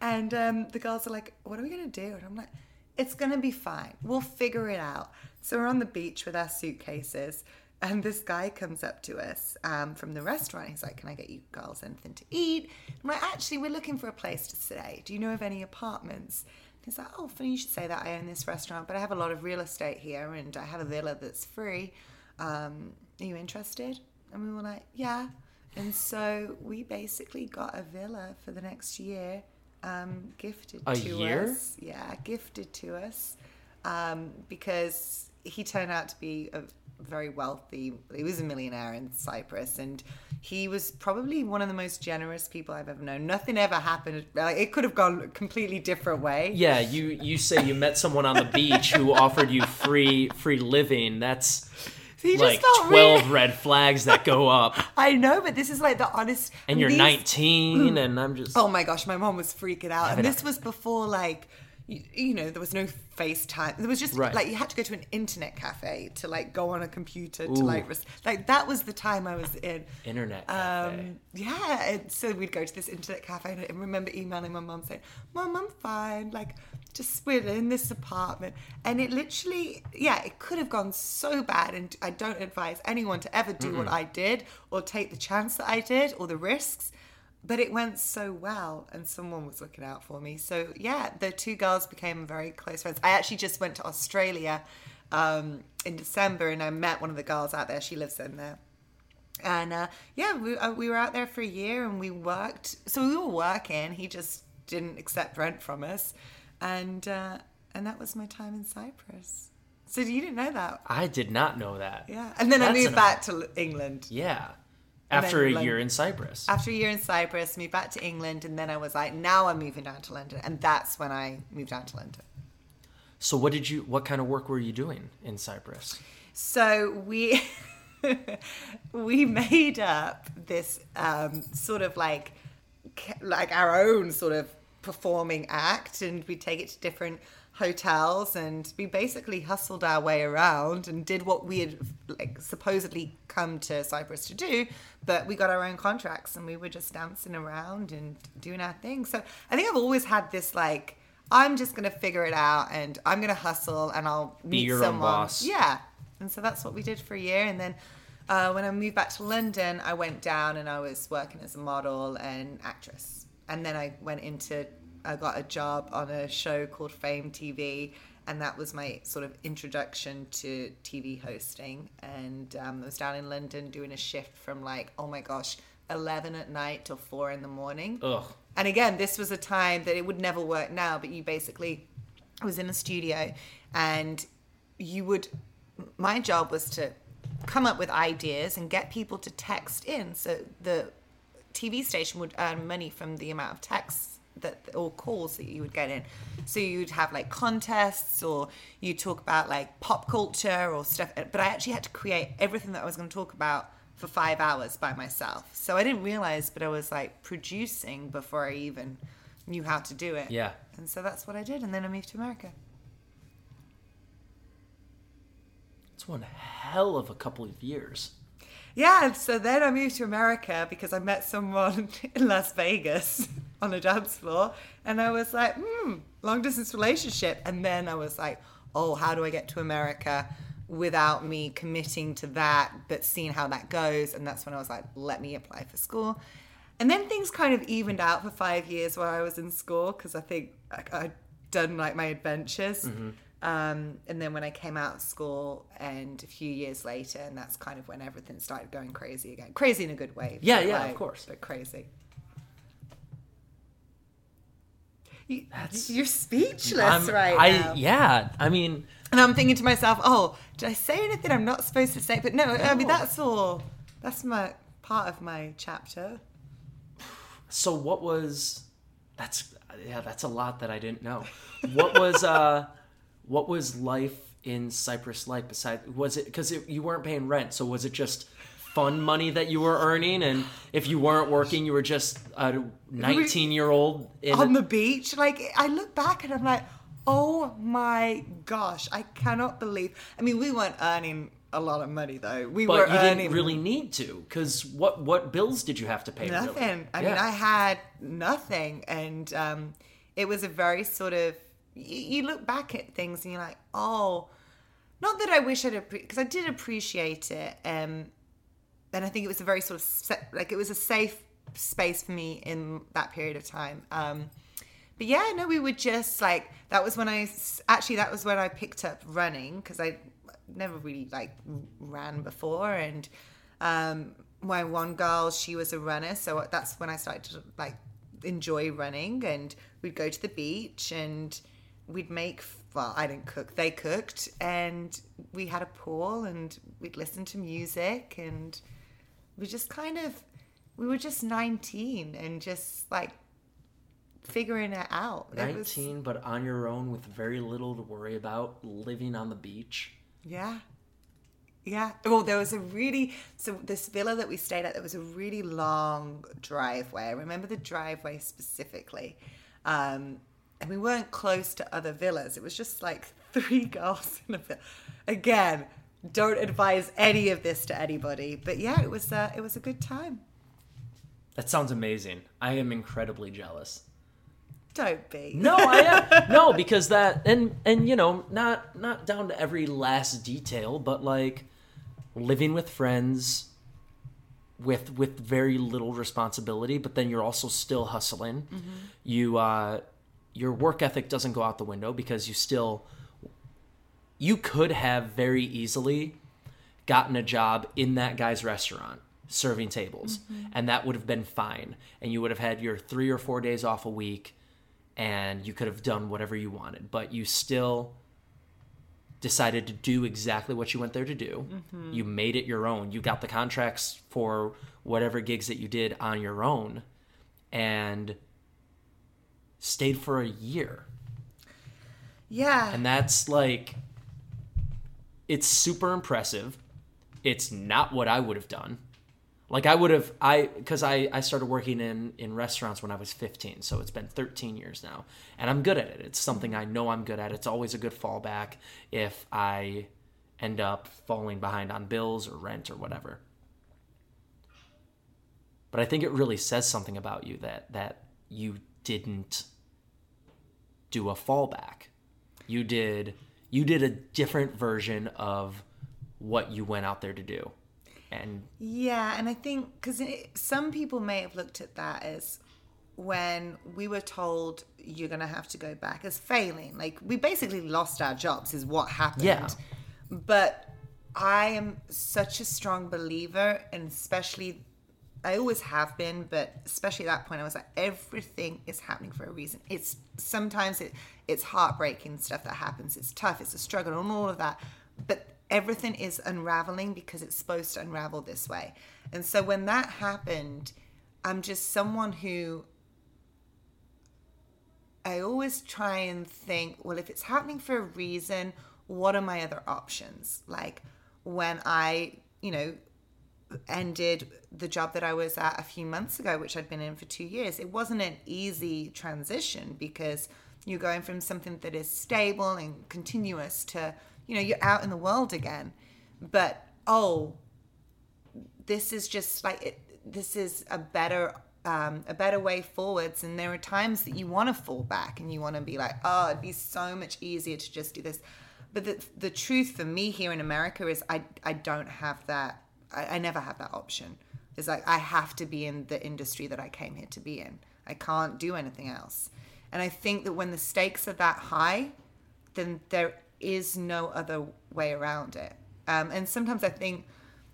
And um, the girls are like, what are we going to do? And I'm like, it's going to be fine. We'll figure it out. So we're on the beach with our suitcases. And this guy comes up to us um, from the restaurant. He's like, can I get you girls anything to eat? I'm like, actually, we're looking for a place to stay. Do you know of any apartments? He's like, oh, funny you should say that. I own this restaurant, but I have a lot of real estate here, and I have a villa that's free. Um, are you interested? And we were like, yeah. And so we basically got a villa for the next year, um, gifted a to year? us. Yeah, gifted to us um, because he turned out to be a very wealthy, he was a millionaire in Cyprus, and he was probably one of the most generous people I've ever known. Nothing ever happened. Like, it could have gone a completely different way. Yeah, you you say you met someone on the beach who offered you free free living. That's he like just twelve really... red flags that go up. I know, but this is like the honest. And you're these... nineteen, and I'm just. Oh my gosh, my mom was freaking out, and this was before like. You, you know, there was no FaceTime. There was just right. like you had to go to an internet cafe to like go on a computer Ooh. to like res- like that was the time I was in internet cafe. Um, yeah, and so we'd go to this internet cafe, and I remember emailing my mum saying, "Mum, I'm fine. Like, just we're in this apartment." And it literally, yeah, it could have gone so bad. And I don't advise anyone to ever do Mm-mm. what I did, or take the chance that I did, or the risks. But it went so well, and someone was looking out for me. So, yeah, the two girls became very close friends. I actually just went to Australia um, in December, and I met one of the girls out there. She lives in there. And, uh, yeah, we, uh, we were out there for a year, and we worked. So we were working. He just didn't accept rent from us. And uh, and that was my time in Cyprus. So you didn't know that? I did not know that. Yeah. And then That's I moved enough. back to England. Yeah. After a London. year in Cyprus. After a year in Cyprus, moved back to England, and then I was like, now I'm moving down to London. And that's when I moved down to London. So what did you, what kind of work were you doing in Cyprus? So we, we made up this um, sort of like, like our own sort of performing act, and we take it to different hotels, and we basically hustled our way around and did what we had like supposedly come to Cyprus to do, but we got our own contracts and we were just dancing around and doing our thing. So I think I've always had this like, I'm just going to figure it out and I'm going to hustle and I'll meet Be your someone. own boss. Yeah. And so that's what we did for a year. And then uh, when I moved back to London, I went down and I was working as a model and actress. And then I went into I got a job on a show called Fame T V, and that was my sort of introduction to T V hosting. And um, I was down in London doing a shift from like, oh my gosh, eleven at night till four in the morning. Ugh. And again, this was a time that it would never work now, but you basically was in a studio and you would, my job was to come up with ideas and get people to text in. So the T V station would earn money from the amount of texts that or calls that you would get in. So you'd have like contests, or you talk about like pop culture or stuff, but I actually had to create everything that I was going to talk about for five hours by myself. So I didn't realize, but I was like producing before I even knew how to do it. Yeah. And so that's what I did, and then I moved to America. It's one hell of a couple of years. Yeah, so then I moved to America because I met someone in Las Vegas on a dance floor, and I was like, hmm, long distance relationship. And then I was like, oh, how do I get to America without me committing to that, but seeing how that goes? And that's when I was like, let me apply for school. And then things kind of evened out for five years while I was in school, because I think I'd done like my adventures. Mm-hmm. Um, and then when I came out of school and a few years later, and that's kind of when everything started going crazy again. Crazy in a good way. Yeah, yeah, like, of course. But crazy. You, you're speechless I'm, right I, now. Yeah, I mean. And I'm thinking to myself, oh, did I say anything I'm not supposed to say? But no, no. I mean, that's all. That's my part of my chapter. So what was, that's, yeah, that's a lot that I didn't know. What was, uh. What was life in Cyprus like? Besides, was it because you weren't paying rent? So was it just fun money that you were earning? And if you weren't working, you were just a nineteen-year-old in on a- the beach. Like I look back and I'm like, oh my gosh, I cannot believe. I mean, we weren't earning a lot of money though. We but were you earning... didn't really need to, because what what bills did you have to pay? Nothing. Really? I yeah. mean, I had nothing, and um, it was a very sort of. You look back at things and you're like, oh, not that I wish I'd, because I did appreciate it. Um, and I think it was a very sort of, like it was a safe space for me in that period of time. Um, but yeah, no, we were just like, that was when I, actually that was when I picked up running, because I never really like ran before. And um, my one girl, she was a runner. So that's when I started to like enjoy running, and we'd go to the beach and we'd make, well, I didn't cook, they cooked, and we had a pool and we'd listen to music, and we just kind of, we were just nineteen and just like figuring it out. nineteen, it was, but on your own with very little to worry about, living on the beach. Yeah. Yeah. Well, there was a really, so this villa that we stayed at, there was a really long driveway. I remember the driveway specifically. Um, and we weren't close to other villas. It was just like three girls in a villa. Again, don't advise any of this to anybody. But yeah, it was uh, it was a good time. That sounds amazing. I am incredibly jealous. Don't be. No, I am. No, because that, and and you know, not not down to every last detail, but like living with friends. With with very little responsibility, but then you're also still hustling. Mm-hmm. You uh, your work ethic doesn't go out the window, because you still you could have very easily gotten a job in that guy's restaurant serving tables, mm-hmm. and that would have been fine. And you would have had your three or four days off a week, and you could have done whatever you wanted. But you still decided to do exactly what you went there to do. Mm-hmm. You made it your own. You got the contracts for whatever gigs that you did on your own and stayed for a year. Yeah. And that's like, it's super impressive. It's not what I would have done. Like I would have, I because I, I started working in, in restaurants when I was fifteen, so it's been thirteen years now, and I'm good at it. It's something I know I'm good at. It's always a good fallback if I end up falling behind on bills or rent or whatever. But I think it really says something about you that that you didn't do a fallback. You did you did a different version of what you went out there to do. And yeah, and I think because some people may have looked at that as when we were told you're going to have to go back as failing. Like we basically lost our jobs is what happened. Yeah. But I am such a strong believer, and especially I always have been, but especially at that point I was like, everything is happening for a reason. It's sometimes it, it's heartbreaking stuff that happens. It's tough. It's a struggle and all of that. But everything is unraveling because it's supposed to unravel this way. And so when that happened, I'm just someone who I always try and think, well, if it's happening for a reason, what are my other options? Like when I, you know, ended the job that I was at a few months ago, which I'd been in for two years, it wasn't an easy transition because you're going from something that is stable and continuous to, you know, you're out in the world again, but, oh, this is just like, it, this is a better, um, a better way forwards. And there are times that you want to fall back and you want to be like, oh, it'd be so much easier to just do this. But the the truth for me here in America is I, I don't have that. I, I never have that option. It's like, I have to be in the industry that I came here to be in. I can't do anything else. And I think that when the stakes are that high, then there is no other way around it. Um, and sometimes I think,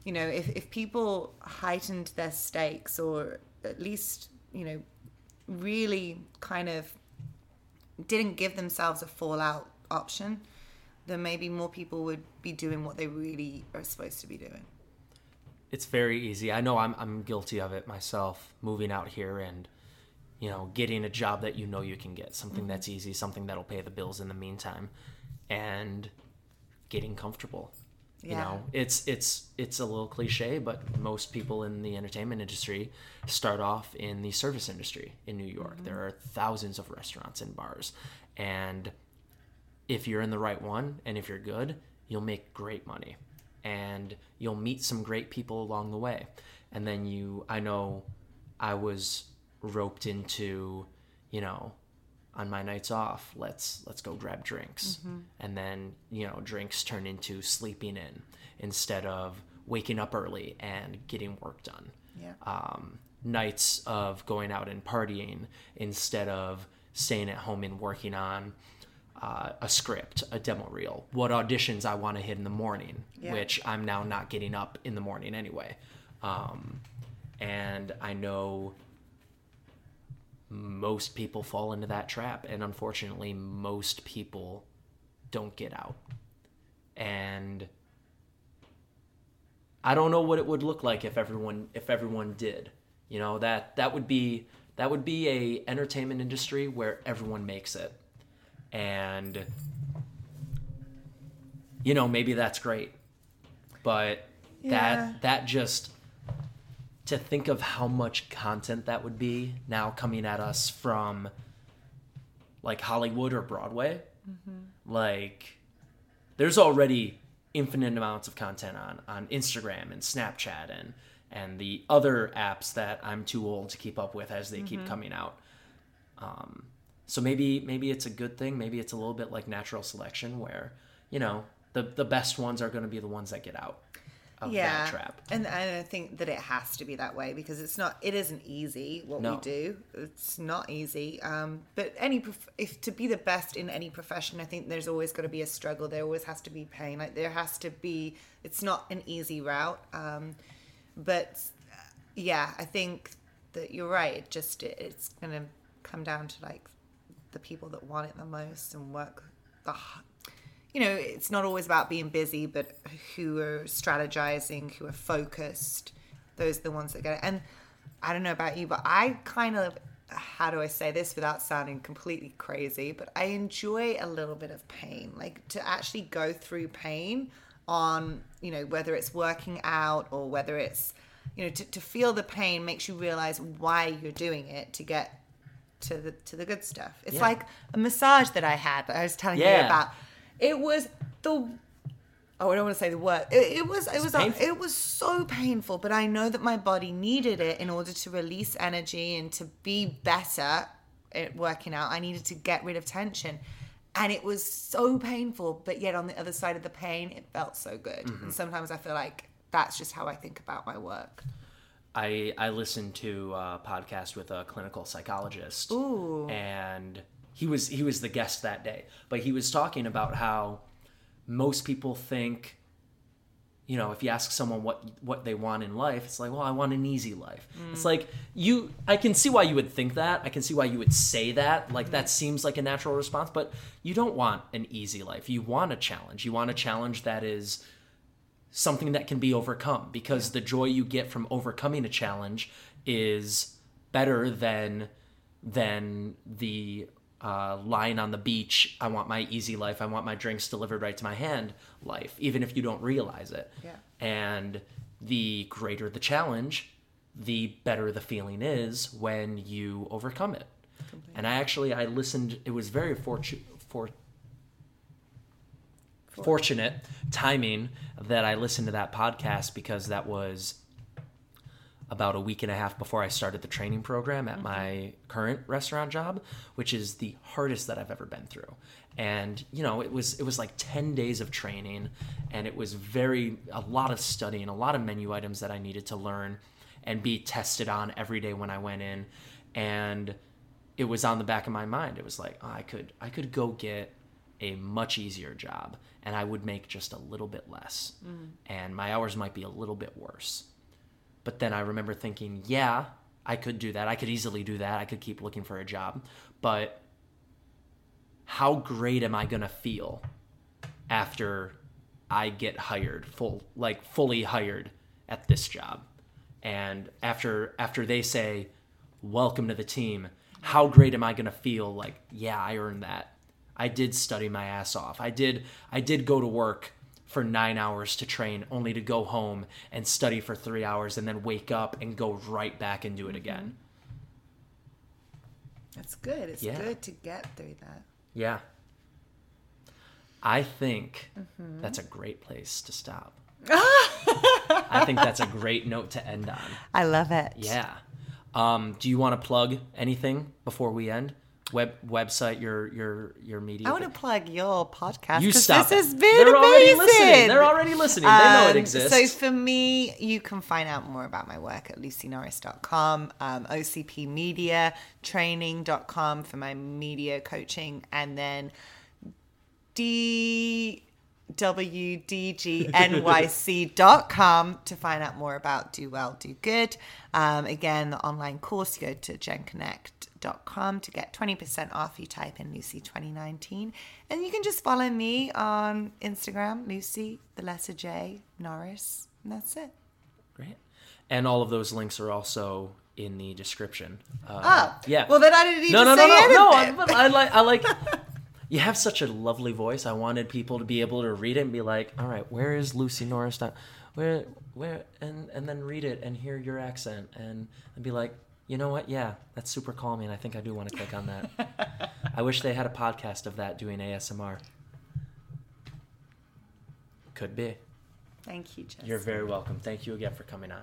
you know, if, if people heightened their stakes or at least, you know, really kind of didn't give themselves a fallout option, then maybe more people would be doing what they really are supposed to be doing. It's very easy. I know I'm I'm guilty of it myself, moving out here and, you know, getting a job that you know you can get, something that's easy, something that'll pay the bills in the meantime. And getting comfortable, yeah. You know, it's it's it's a little cliche, but most people in the entertainment industry start off in the service industry in New York. Mm-hmm. There are thousands of restaurants and bars, and if you're in the right one and if you're good, you'll make great money, and you'll meet some great people along the way. And then you, I know, I was roped into, you know, on my nights off, let's let's go grab drinks. Mm-hmm. And then, you know, drinks turn into sleeping in instead of waking up early and getting work done. Yeah. Um, nights of going out and partying instead of staying at home and working on uh, a script, a demo reel, what auditions I want to hit in the morning, yeah. Which I'm now not getting up in the morning anyway. Um, and I know most people fall into that trap, and unfortunately most people don't get out. And I don't know what it would look like if everyone if everyone did. You know, that that would be that would be a entertainment industry where everyone makes it. And you know, maybe that's great. But yeah. that that just to think of how much content that would be now coming at us from like Hollywood or Broadway. Mm-hmm. Like there's already infinite amounts of content on, on Instagram and Snapchat and, and the other apps that I'm too old to keep up with as they mm-hmm. keep coming out. Um, so maybe, maybe it's a good thing. Maybe it's a little bit like natural selection where, you know, the, the best ones are going to be the ones that get out. Of yeah, that trap. And, and I think that it has to be that way because it's not, it isn't easy what no. we do. It's not easy. Um, but any, prof- if to be the best in any profession, I think there's always got to be a struggle. There always has to be pain. Like there has to be, it's not an easy route. Um, but yeah, I think that you're right. It just, it, it's going to come down to like the people that want it the most and work the you know, it's not always about being busy, but who are strategizing, who are focused, those are the ones that get it. And I don't know about you, but I kind of, how do I say this without sounding completely crazy, but I enjoy a little bit of pain, like to actually go through pain on, you know, whether it's working out or whether it's, you know, to, to feel the pain makes you realize why you're doing it to get to the to the good stuff. It's yeah. like a massage that I had that I was telling yeah. you about. It was the oh I don't want to say the word. It, it was it was a, it was so painful, but I know that my body needed it in order to release energy and to be better at working out. I needed to get rid of tension. And it was so painful, but yet on the other side of the pain, it felt so good. Mm-hmm. And sometimes I feel like that's just how I think about my work. I I listened to a podcast with a clinical psychologist. Ooh. And he was he was the guest that day. But he was talking about how most people think, you know, if you ask someone what what they want in life, it's like, well, I want an easy life. Mm. It's like, you, I can see why you would think that. I can see why you would say that. Like, mm. that seems like a natural response, but you don't want an easy life. You want a challenge. You want a challenge that is something that can be overcome, because yeah. the joy you get from overcoming a challenge is better than than the uh, lying on the beach, I want my easy life, I want my drinks delivered right to my hand life, even if you don't realize it. Yeah. And the greater the challenge, the better the feeling is when you overcome it. Completely. And I actually, I listened, it was very fortunate, for, fortunate timing that I listened to that podcast, because that was about a week and a half before I started the training program at mm-hmm. my current restaurant job, which is the hardest that I've ever been through. And, you know, it was it was like ten days of training, and it was very a lot of studying, a lot of menu items that I needed to learn and be tested on every day when I went in. And it was on the back of my mind. It was like, oh, I could I could go get a much easier job, and I would make just a little bit less, mm-hmm. and my hours might be a little bit worse. But then I remember thinking, yeah, I could do that. I could easily do that. I could keep looking for a job, but how great am I going to feel after I get hired full, like fully hired at this job? And after, after they say, welcome to the team, how great am I going to feel? Like, yeah, I earned that. I did study my ass off. I did I did go to work for nine hours to train, only to go home and study for three hours and then wake up and go right back and do it again. That's good. It's yeah. good to get through that. Yeah. I think mm-hmm. that's a great place to stop. I think that's a great note to end on. I love it. Yeah. Um, do you want to plug anything before we end? Web website, your your your media. I want to plug your podcast. You stop. This has been amazing. They're already listening. They're already listening. Um, they know it exists. So for me, you can find out more about my work at lucy norris dot com, um, O C P media training dot com for my media coaching, and then D W D G N Y C dot com to find out more about Do Well, Do Good. Um, again, the online course, go to gen connect dot com to get twenty percent off. You type in Lucy twenty nineteen, and you can just follow me on Instagram, Lucy the letter J Norris, and that's it. Great. And all of those links are also in the description. Uh, oh yeah. Well, then I didn't even no, no, say no, no, anything. No, I, but I like I like. You have such a lovely voice. I wanted people to be able to read it and be like, all right, where is Lucy Norris? Where where and and then read it and hear your accent and and be like, you know what? Yeah, that's super calming. I think I do want to click on that. I wish they had a podcast of that doing A S M R. Could be. Thank you, Jess. You're very welcome. Thank you again for coming on.